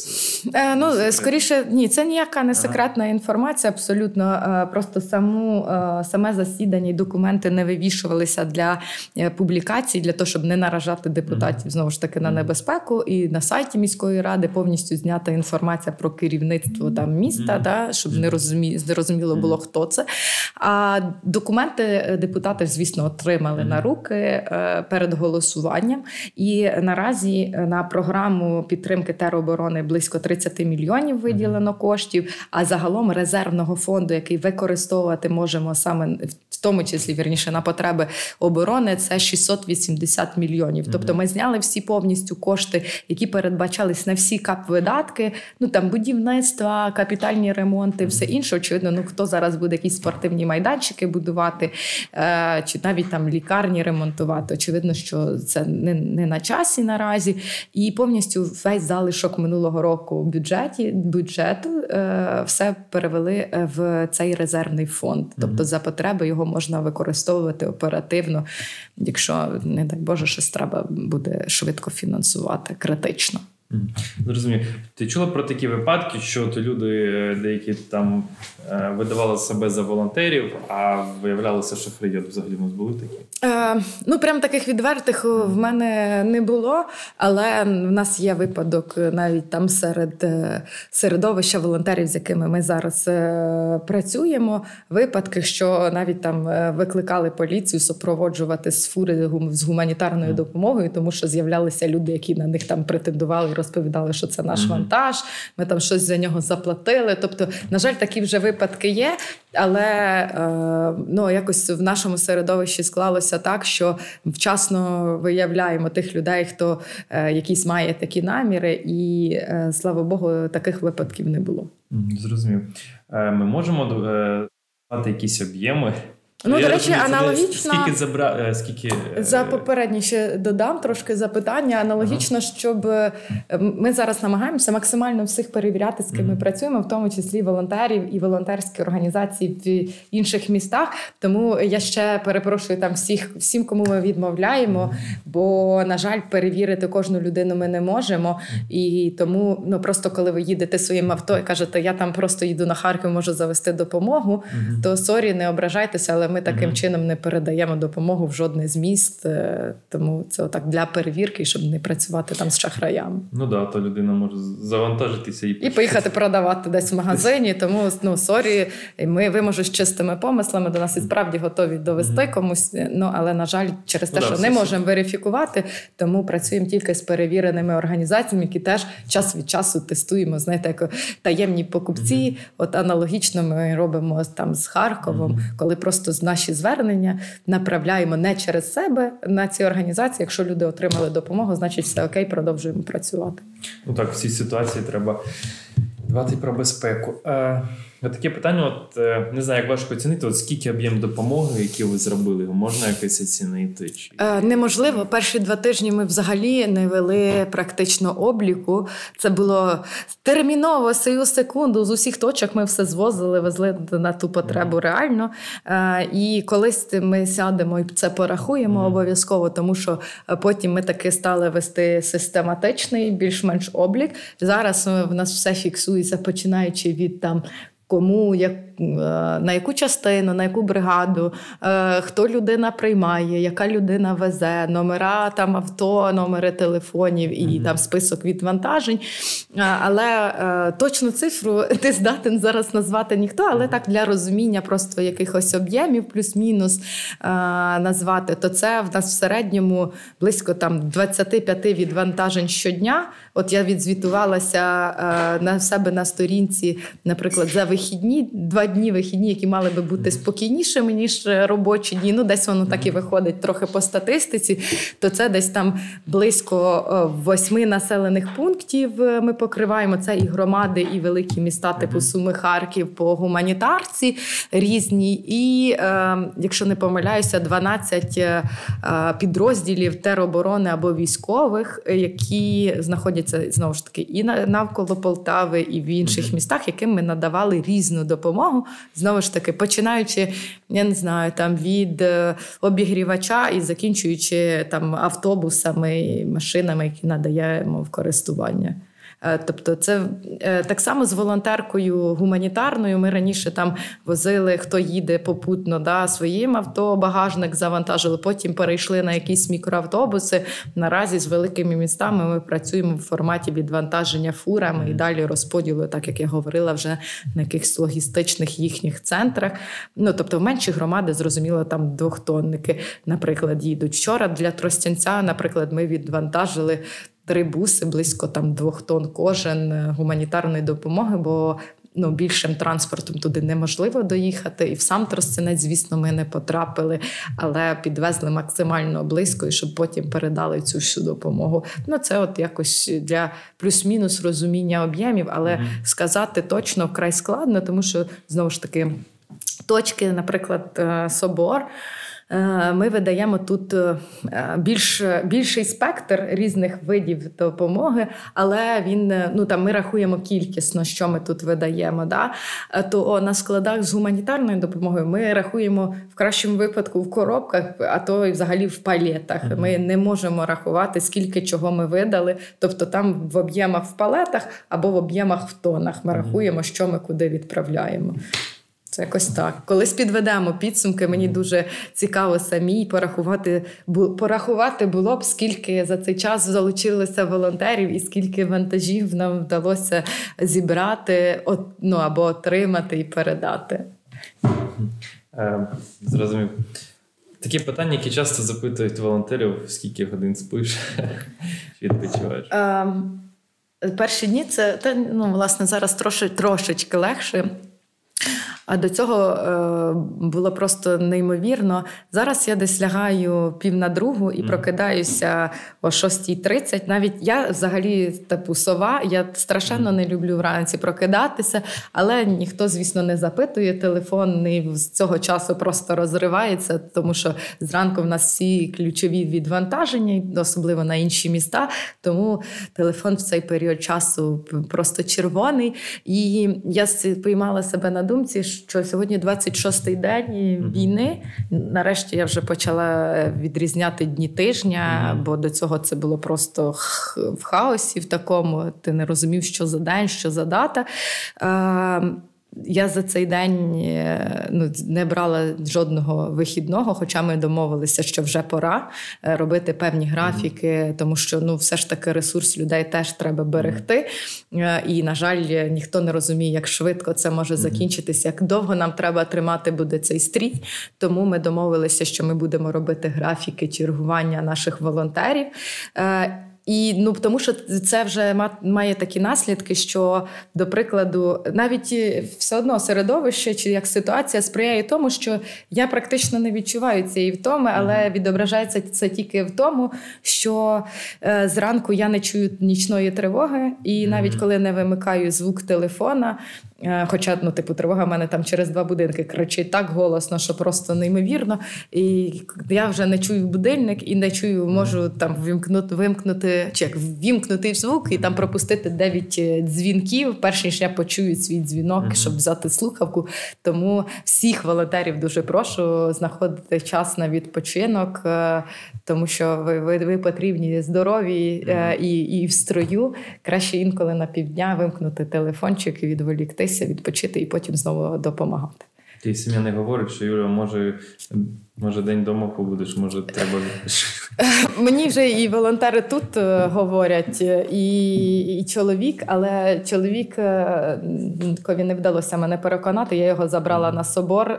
скоріше, ні, це ніяка не секретна інформація, абсолютно. Просто саме засідання і документи не вивішувалися для публікації, для того, щоб не наражати депутатів, знову ж таки, на небезпеку. І на сайті міської ради повністю знята інформація про керівництво там міста, да? Щоб не зрозуміло було, хто це. А документи депутати, звісно, отримали на руки перед голосуванням. І наразі на програму підтримки тероборони близько 30 мільйонів виділено коштів, а загалом резервного фонду, який використовувати можемо саме, в тому числі, вірніше, на потреби оборони, це 680 мільйонів. Тобто ми зняли всі повністю кошти, які передбачались на всі кап-видатки, ну там будівництва, капітальні ремонти, все інше. Очевидно, ну хто зараз буде якісь спортивні майданчики будувати, чи навіть там лікарні ремонтувати. Очевидно, що це не на часі наразі. І повністю весь залишок минулого року бюджету все перевели в цей резервний фонд. Тобто за потреби його можна використовувати оперативно, якщо, не дай Боже, щось треба буде швидко фінансувати, критично. Зрозумію. Ти чула про такі випадки, що то люди деякі там видавали себе за волонтерів, а виявлялося, що шахраї? Взагалі у нас були такі? Ну, прям таких відвертих в мене не було, але в нас є випадок навіть там серед середовища волонтерів, з якими ми зараз працюємо. Випадки, що навіть там викликали поліцію супроводжувати з фури з гуманітарною допомогою, тому що з'являлися люди, які на них там претендували, розповідали, що це наш вантаж, ми там щось за нього заплатили. Тобто, на жаль, такі вже випадки є, але ну, якось в нашому середовищі склалося так, що вчасно виявляємо тих людей, хто якісь має такі наміри, і, слава Богу, таких випадків не було. Зрозумів. Ми можемо дати якісь об'єми? Ну, до речі, аналогічно, за попередні ще додам трошки запитання, аналогічно, щоб ми зараз намагаємося максимально всіх перевіряти, з ким ми працюємо, в тому числі волонтерів і волонтерські організації в інших містах, тому я ще перепрошую там всім, кому ми відмовляємо, бо, на жаль, перевірити кожну людину ми не можемо, і тому, ну, просто коли ви їдете своїм авто і кажете, я там просто їду на Харків, можу завести допомогу, то, сорі, не ображайтеся, але ми таким чином не передаємо допомогу в жодне з міст, тому це отак для перевірки, щоб не працювати там з шахраями. Ну да, то людина може завантажитися і поїхати продавати десь в магазині, тому, ну, сорі, ви, може, з чистими помислами, до нас і справді готові довести комусь, ну, але, на жаль, через те, що не можемо верифікувати, тому працюємо тільки з перевіреними організаціями, які теж час від часу тестуємо, знаєте, як таємні покупці, от аналогічно ми робимо там з Харковом, коли просто наші звернення направляємо не через себе на ці організації. Якщо люди отримали допомогу, значить все окей, продовжуємо працювати. Ну так, в цій ситуації треба дбати про безпеку. Таке питання, не знаю, як важко оцінити, скільки об'єм допомоги, які ви зробили, можна якось оцінити? Неможливо. Перші 2 тижні ми взагалі не вели практично обліку. Це було терміново, сию секунду, з усіх точок ми все звозили, везли на ту потребу реально. І колись ми сядемо і це порахуємо обов'язково, тому що потім ми таки стали вести систематичний, більш-менш облік. Зараз в нас все фіксується, починаючи від там кому, на яку частину, на яку бригаду, хто людина приймає, яка людина везе, номера там авто, номери телефонів і там список відвантажень. Але точну цифру не здатен зараз назвати ніхто, але так для розуміння просто якихось об'ємів плюс-мінус назвати, то це в нас в середньому близько там 25 відвантажень щодня. От я відзвітувалася на себе на сторінці, наприклад, за вихідні, 2 дні вихідні, які мали би бути спокійнішими, ніж робочі дні, ну десь воно так і виходить трохи по статистиці, то це десь там близько 8 населених пунктів ми покриваємо. Це і громади, і великі міста типу Суми, Харків по гуманітарці різні. І, якщо не помиляюся, 12 підрозділів тероборони або військових, які знаходяться, знову ж таки, і навколо Полтави, і в інших містах, яким ми надавали різну допомогу, знову ж таки, починаючи, я не знаю, там від обігрівача і закінчуючи там автобусами, машинами, які надаємо в користування. Тобто це так само з волонтеркою гуманітарною. Ми раніше там возили, хто їде попутно, своїм авто, багажник завантажили, потім перейшли на якісь мікроавтобуси. Наразі з великими містами ми працюємо в форматі відвантаження фурами і далі розподілу, так як я говорила, вже на якихось логістичних їхніх центрах. Тобто в менші громади, зрозуміло, там двохтонники, наприклад, їдуть. Вчора для Тростянця, наприклад, ми відвантажили 3 буси, близько 2 тонн кожен гуманітарної допомоги, бо більшим транспортом туди неможливо доїхати. І в сам Тростянець, звісно, ми не потрапили, але підвезли максимально близько, і щоб потім передали цю всю допомогу. Це от якось для плюс-мінус розуміння об'ємів, але сказати точно вкрай складно, тому що, знову ж таки, точки, наприклад, Собор, ми видаємо тут більший спектр різних видів допомоги, але він, ми рахуємо кількісно, що ми тут видаємо, то на складах з гуманітарною допомогою ми рахуємо в кращому випадку в коробках, а то і взагалі в палетах. Ми не можемо рахувати, скільки чого ми видали, тобто там в об'ємах в палетах або в об'ємах в тонах ми рахуємо, що ми куди відправляємо. Це якось так. Колись підведемо підсумки, мені дуже цікаво самій порахувати було б, скільки за цей час залучилося волонтерів і скільки вантажів нам вдалося зібрати, або отримати і передати. Зрозумів. Такі питання, які часто запитують волонтерів, скільки годин спиш, відпочиваєш? Перші дні це, власне, зараз трошечки легше. А до цього було просто неймовірно. Зараз я десь лягаю 1:30 і прокидаюся о 6:30. Навіть я взагалі сова, я страшенно не люблю вранці прокидатися, але ніхто, звісно, не запитує. Телефон не з цього часу просто розривається, тому що зранку в нас всі ключові відвантаження, особливо на інші міста, тому телефон в цей період часу просто червоний. І я піймала себе на думці, що сьогодні 26-й день війни. Нарешті я вже почала відрізняти дні тижня, бо до цього це було просто в хаосі в такому. Ти не розумів, що за день, що за дата. Я за цей день не брала жодного вихідного, хоча ми домовилися, що вже пора робити певні графіки, тому що все ж таки ресурс людей теж треба берегти. І, на жаль, ніхто не розуміє, як швидко це може закінчитися, як довго нам треба тримати буде цей стрій. Тому ми домовилися, що ми будемо робити графіки чергування наших волонтерів. І, тому що це вже має такі наслідки, що, до прикладу, навіть все одно середовище чи як ситуація сприяє тому, що я практично не відчуваю цієї втоми, але відображається це тільки в тому, що зранку я не чую нічної тривоги, і навіть коли не вимикаю звук телефона, хоча, тривога в мене там через 2 будинки кричить так голосно, що просто неймовірно. І я вже не чую будильник і не чую, можу там вимкнути звук і там пропустити 9 дзвінків, перш ніж я почую свій дзвінок, щоб взяти слухавку. Тому всіх волонтерів дуже прошу знаходити час на відпочинок, тому що ви потрібні здорові і в строю. Краще інколи на півдня вимкнути телефончик і відволіктись, відпочити і потім знову допомагати. Ти сім'я не говорить, що, Юля, може день дома побудеш, може треба... Мені вже і волонтери тут говорять, і чоловік, але чоловікові не вдалося мене переконати, я його забрала на Собор.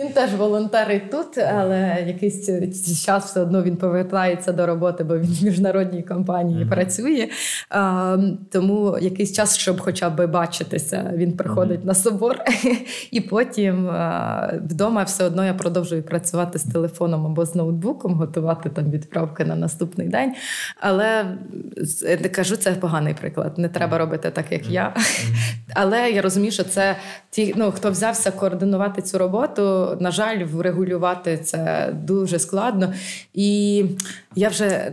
Він теж волонтерить тут, але якийсь час все одно він повертається до роботи, бо він в міжнародній компанії працює. Тому якийсь час, щоб хоча б бачитися, він приходить на Собор. І потім вдома все одно я продовжую працювати з телефоном або з ноутбуком, готувати там відправки на наступний день. Але, кажу, це поганий приклад. Не треба робити так, як я. Але я розумію, що це ті, хто взявся координувати цю роботу, на жаль, врегулювати це дуже складно. І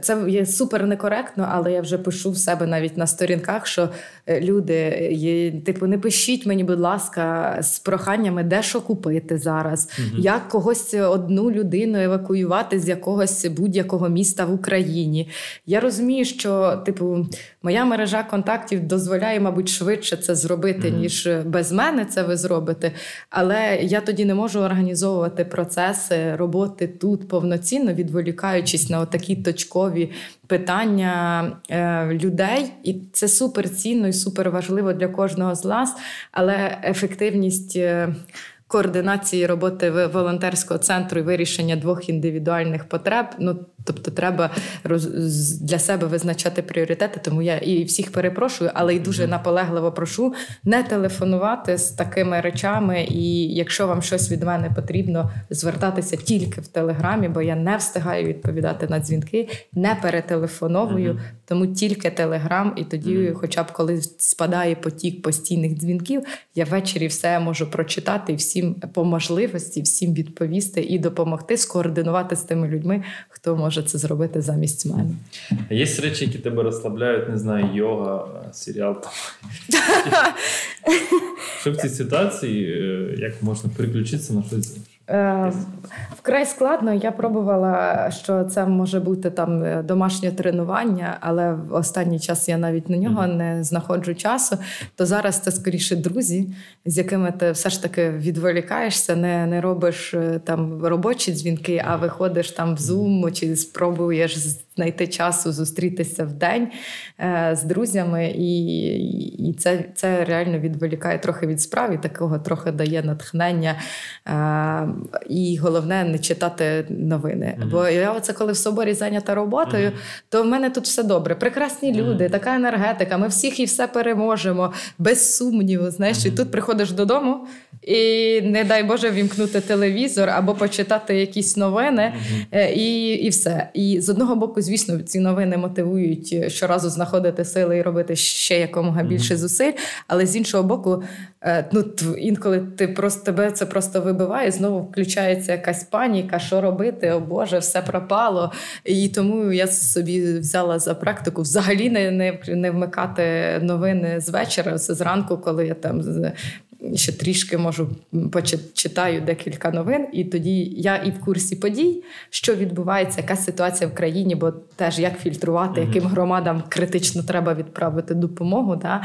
це є супер некоректно, але я вже пишу в себе навіть на сторінках, що люди, типу, не пишіть мені, будь ласка, з проханнями, де що купити зараз, як когось одну людину евакуювати з якогось будь-якого міста в Україні. Я розумію, що, типу, моя мережа контактів дозволяє, мабуть, швидше це зробити, ніж без мене це ви зробите, але я тоді не можу організовувати процеси роботи тут повноцінно, відволікаючись на отакі точкові питання людей. І це суперцінно і суперважливо для кожного з нас, але ефективність координації роботи волонтерського центру і вирішення двох індивідуальних потреб, ну, тобто треба для себе визначати пріоритети, тому я і всіх перепрошую, але й дуже наполегливо прошу не телефонувати з такими речами, і якщо вам щось від мене потрібно, звертатися тільки в Телеграмі, бо я не встигаю відповідати на дзвінки, не перетелефоновую, тому тільки Телеграм, і тоді хоча б коли спадає потік постійних дзвінків, я ввечері все можу прочитати і всім по можливості, всім відповісти і допомогти, скоординувати з тими людьми, хто може це зробити замість мене. Є речі, які тебе розслабляють, не знаю, йога, серіал там. Що в цій ситуації, як можна переключитися на щось? Вкрай складно. Я пробувала, що це може бути там домашнє тренування, але в останній час я навіть на нього не знаходжу часу. То зараз це скоріше друзі, з якими ти все ж таки відволікаєшся, не робиш там робочі дзвінки, а виходиш там в Zoom чи спробуєш знайти часу зустрітися в день з друзями, і це реально відволікає трохи від справи, такого трохи дає натхнення. І головне, не читати новини. Бо я оце, коли в соборі зайнята роботою, то в мене тут все добре. Прекрасні люди, така енергетика, ми всіх і все переможемо, без сумніву, знаєш. І тут приходиш додому і, не дай Боже, вімкнути телевізор або почитати якісь новини, і все. І з одного боку, звісно, ці новини мотивують щоразу знаходити сили і робити ще якомога більше зусиль, але з іншого боку, ну, інколи тебе це просто вибиває, знову включається якась паніка, що робити, о Боже, все пропало. І тому я собі взяла за практику взагалі не вмикати новини з вечора, зранку, коли я там ще трішки можу почитаю декілька новин, і тоді я і в курсі подій, що відбувається, яка ситуація в країні, бо теж як фільтрувати, яким громадам критично треба відправити допомогу. Да?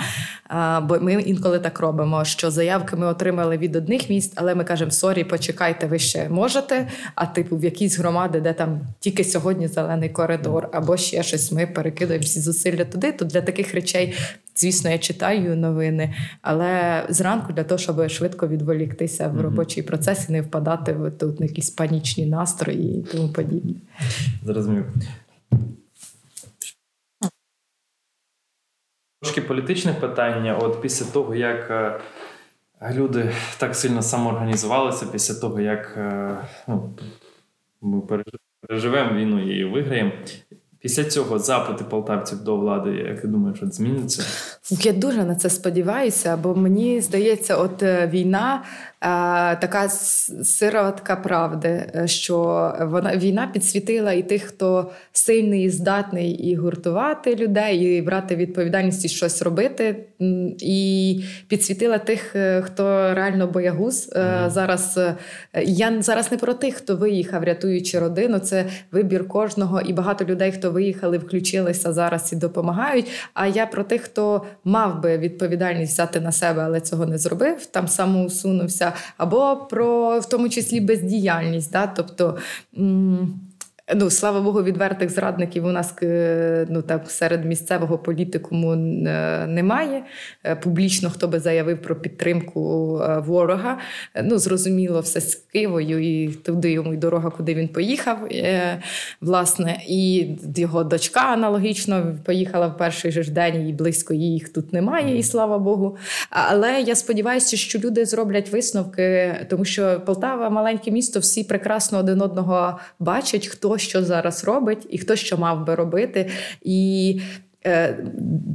Бо ми інколи так робимо, що заявки ми отримали від одних міст, але ми кажемо, сорі, почекайте, ви ще можете, а типу в якісь громади, де там тільки сьогодні зелений коридор, або ще щось, ми перекидаємо всі зусилля туди, то для таких речей, звісно, я читаю новини, але зранку для того, щоб швидко відволіктися в робочий процес і не впадати в тут на якісь панічні настрої і тому подібне. Зрозумів. Трошки політичне питання. От після того, як люди так сильно самоорганізувалися, після того, як ми переживемо війну і виграємо, після цього запити полтавців до влади, як ти думаєш, от зміниться? Я дуже на це сподіваюся, бо мені здається, от війна така сироватка правди, що війна підсвітила і тих, хто сильний і здатний і гуртувати людей, і брати відповідальність і щось робити, і підсвітила тих, хто реально боягуз. Зараз я зараз не про тих, хто виїхав, рятуючи родину, це вибір кожного, і багато людей, хто виїхали, включилися зараз і допомагають, а я про тих, хто мав би відповідальність взяти на себе, але цього не зробив, там самоусунувся, або про, в тому числі, бездіяльність. Да? Тобто, ну, слава Богу, відвертих зрадників у нас, ну, так, серед місцевого політикуму немає. Публічно хто би заявив про підтримку ворога. Ну, зрозуміло, все з Києвою, і туди йому й дорога, куди він поїхав, власне. І його дочка аналогічно поїхала в перший же день, і близько їх тут немає, і слава Богу. Але я сподіваюся, що люди зроблять висновки, тому що Полтава – маленьке місто, всі прекрасно один одного бачать, хто що зараз робить і хто що мав би робити. І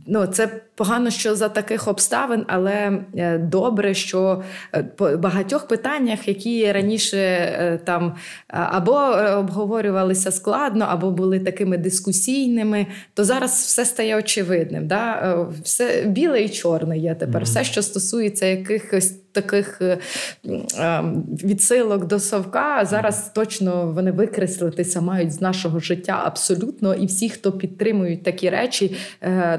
Ну, це погано, що за таких обставин, але добре, що по багатьох питаннях, які раніше там або обговорювалися складно, або були такими дискусійними, то зараз все стає очевидним. Да? Все біле і чорне є тепер. Все, що стосується якихось таких відсилок до совка, зараз точно вони викреслитися мають з нашого життя абсолютно. І всі, хто підтримують такі речі,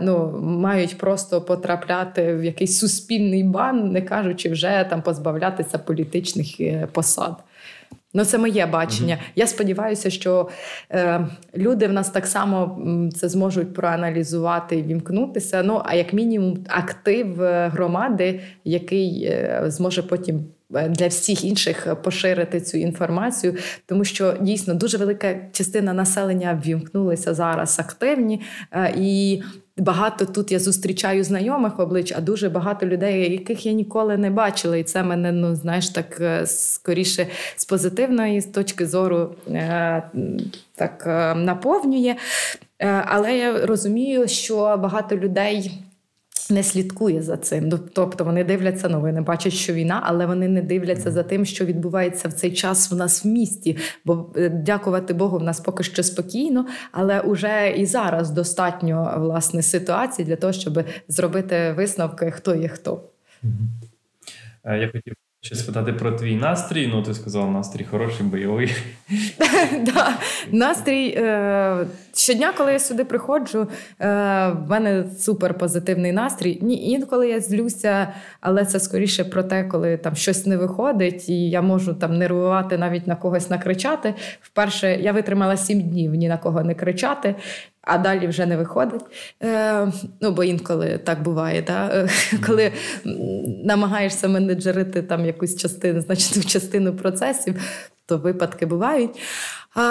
ну, мають просто потрапляти в якийсь суспільний бан, не кажучи вже там позбавлятися політичних посад. Ну, це моє бачення. Я сподіваюся, що люди в нас так само це зможуть проаналізувати і вімкнутися. Ну, а як мінімум актив громади, який зможе потім для всіх інших поширити цю інформацію. Тому що, дійсно, дуже велика частина населення ввімкнулися зараз активні. І багато тут я зустрічаю знайомих облич, а дуже багато людей, яких я ніколи не бачила. І це мене, ну, знаєш, так скоріше з позитивної точки зору так наповнює. Але я розумію, що багато людей не слідкує за цим. Тобто вони дивляться новини, бачать, що війна, але вони не дивляться за тим, що відбувається в цей час в нас в місті. Бо, дякувати Богу, в нас поки що спокійно, але уже і зараз достатньо, власне, ситуацій для того, щоб зробити висновки, хто є хто. Я хотів ще спитати про твій настрій. Ну, ти сказала, настрій хороший, бойовий. Так, настрій... Щодня, коли я сюди приходжу, в мене супер позитивний настрій. Інколи я злюся, але це скоріше про те, коли там щось не виходить, і я можу там нервувати, навіть на когось накричати. Вперше я витримала 7 днів ні на кого не кричати, а далі вже не виходить. Ну, бо інколи так буває, да? Коли намагаєшся менеджерити там якусь частину, значну частину процесів, то випадки бувають.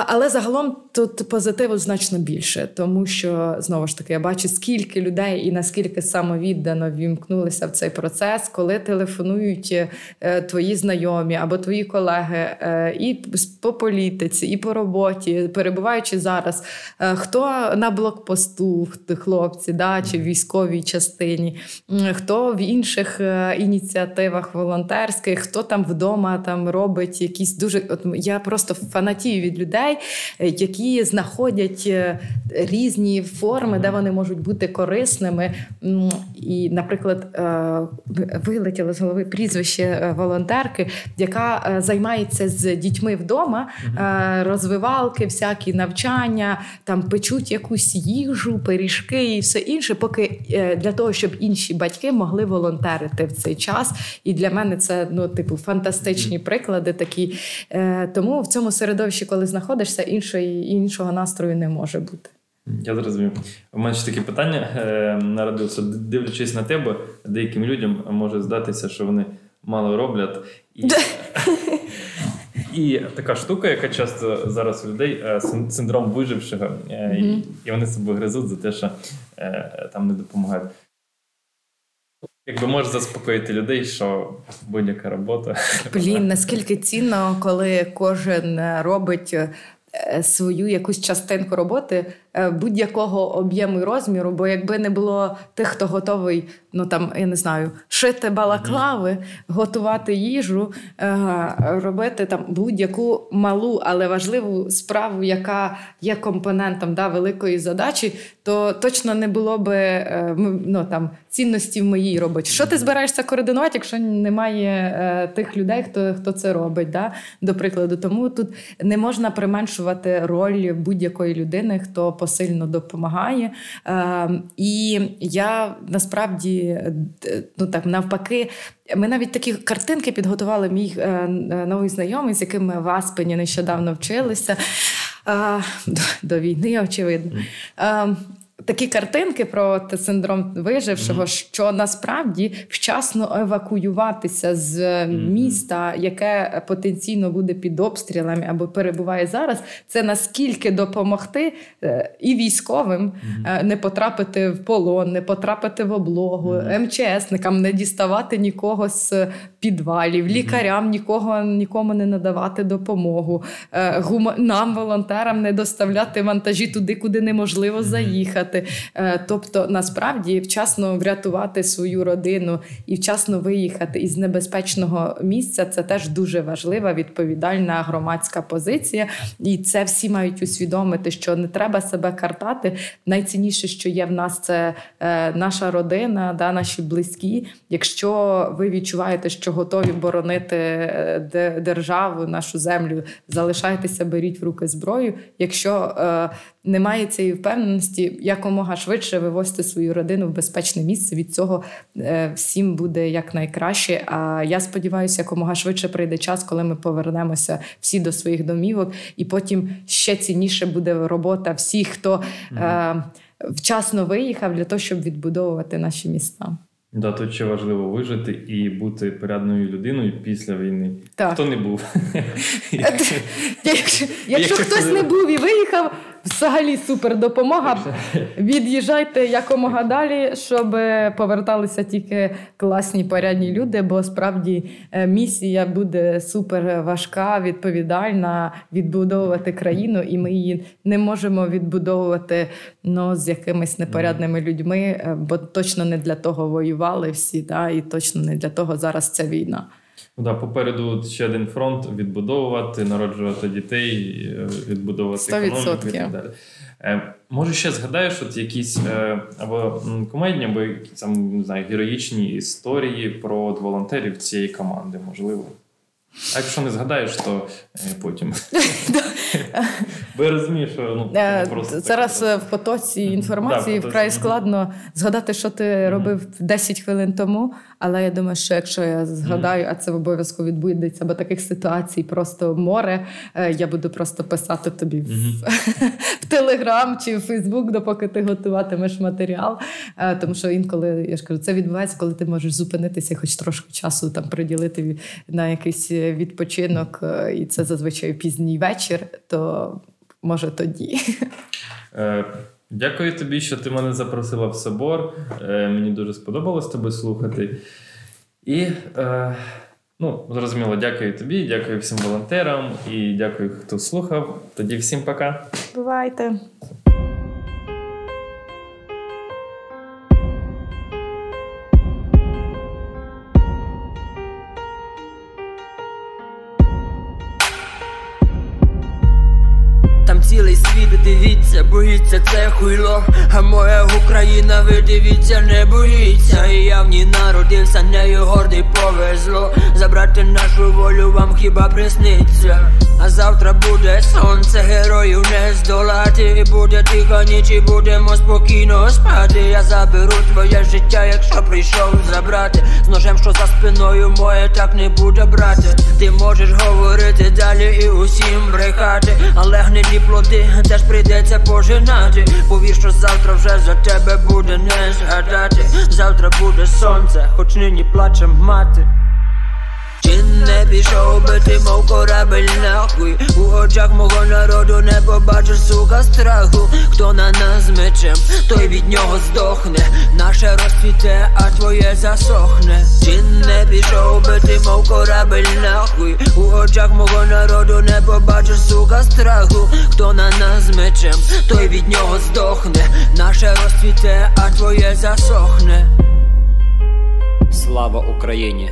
Але загалом тут позитиву значно більше, тому що, знову ж таки, я бачу, скільки людей і наскільки самовіддано ввімкнулися в цей процес, коли телефонують твої знайомі або твої колеги і по політиці, і по роботі, перебуваючи зараз, хто на блокпосту, хлопці, да, чи в військовій частині, хто в інших ініціативах волонтерських, хто там вдома там робить якісь дуже... От я просто фанатію від людей, які знаходять різні форми, де вони можуть бути корисними. І, наприклад, вилетіло з голови прізвище волонтерки, яка займається з дітьми вдома, розвивалки, всякі навчання, там печуть якусь їжу, пиріжки і все інше, поки для того, щоб інші батьки могли волонтерити в цей час. І для мене це, ну, типу, фантастичні приклади такі. Тому в цьому середовищі, коли знаходишся, іншого настрою не може бути. Я зрозумів. У мене ще таке питання народилося. Дивлячись на тебе, деяким людям може здатися, що вони мало роблять. І така штука, яка часто зараз у людей, синдром вижившого. І вони себе гризуть за те, що там не допомагають. Якби можеш заспокоїти людей, що будь-яка робота. Блін, наскільки цінно, коли кожен робить свою якусь частинку роботи будь-якого об'єму і розміру, бо якби не було тих, хто готовий, ну там, я не знаю, шити балаклави, готувати їжу, робити там будь-яку малу, але важливу справу, яка є компонентом, да, великої задачі, то точно не було би, ну, там, цінності в моїй роботі. Що ти збираєшся координувати, якщо немає тих людей, хто це робить, да? До прикладу. Тому тут не можна применшувати роль будь-якої людини, хто посильно допомагає. І я насправді, ну так, навпаки, ми навіть такі картинки підготували, мій новий знайомий, з яким ми в Аспені нещодавно вчилися, до війни, очевидно. Такі картинки про синдром вижившого, що насправді вчасно евакуюватися з міста, яке потенційно буде під обстрілами або перебуває зараз, це наскільки допомогти і військовим не потрапити в полон, не потрапити в облогу, МЧСникам не діставати нікого з підвалів, лікарям нікому не надавати допомогу, нам, волонтерам, не доставляти вантажі туди, куди неможливо заїхати. виїхати. Тобто, насправді, вчасно врятувати свою родину і вчасно виїхати із небезпечного місця – це теж дуже важлива, відповідальна громадська позиція. І це всі мають усвідомити, що не треба себе картати. Найцінніше, що є в нас, це наша родина, да, наші близькі. Якщо ви відчуваєте, що готові боронити державу, нашу землю, залишайтеся, беріть в руки зброю. Якщо немає цієї впевненості, якомога швидше вивозьте свою родину в безпечне місце. Від цього всім буде якнайкраще. А я сподіваюся, якомога швидше прийде час, коли ми повернемося всі до своїх домівок. І потім ще цінніше буде робота всіх, хто вчасно виїхав для того, щоб відбудовувати наші міста. Да, тут ще важливо вижити і бути порядною людиною після війни. Так. Хто не був. Якщо хтось не був і виїхав, взагалі супер допомога. Від'їжджайте якомога далі, щоб поверталися тільки класні, порядні люди, бо справді місія буде супер важка, відповідальна, відбудовувати країну, і ми її не можемо відбудовувати з якимись непорядними людьми, бо точно не для того воювали всі, да, і точно не для того зараз ця війна. Да, попереду ще один фронт – відбудовувати, народжувати дітей, відбудовувати економіку і так далі. Може, ще згадаєш от якісь або комедні, або там, не знаю, героїчні історії про волонтерів цієї команди, можливо? А якщо не згадаєш, то потім. Бо я розумію, що просто... Зараз в потоці інформації вкрай складно згадати, що ти робив 10 хвилин тому, але я думаю, що якщо я згадаю, а це обов'язково відбудеться, бо таких ситуацій просто море, я буду просто писати тобі в Телеграм чи в Фейсбук, допоки ти готуватимеш матеріал. Тому що інколи, я ж кажу, це відбувається, коли ти можеш зупинитися, хоч трошки часу там приділити на якийсь відпочинок, і це зазвичай пізній вечір, то може тоді. Дякую тобі, що ти мене запросила в собор. Мені дуже сподобалось тебе слухати. І, зрозуміло, дякую тобі, дякую всім волонтерам і дякую, хто слухав. Тоді всім пока. Бувайте. Цілий світ, дивіться, боїться, це хуйло. А моя Україна, ви дивіться, не боїться. І я в ній народився, нею гордий, повезло. Забрати нашу волю вам хіба присниться? А завтра буде сонце, героїв не здолати. І буде тиха ніч, і будемо спокійно спати. Я заберу твоє життя, якщо прийшов забрати. З ножем, що за спиною моє, так не буде брати. Ти можеш говорити далі і усім брехати, але гнилі плоди теж прийдеться пожинати. Повір, що завтра вже за тебе буде не згадати. Завтра буде сонце, хоч нині плачем мати. Чи не пішов би ти, мов корабель, нахуй? У очах мого народу не побачиш, сука, страху. Хто на нас мечем, той від нього здохне. Наше розцвіте, а твоє засохне. Чи не пішов би ти, мов корабель, нахуй? У очах мого народу не побачиш, сука, страху. Хто на нас мечем, той від нього здохне. Наше розцвіте, а твоє засохне. Слава Україні!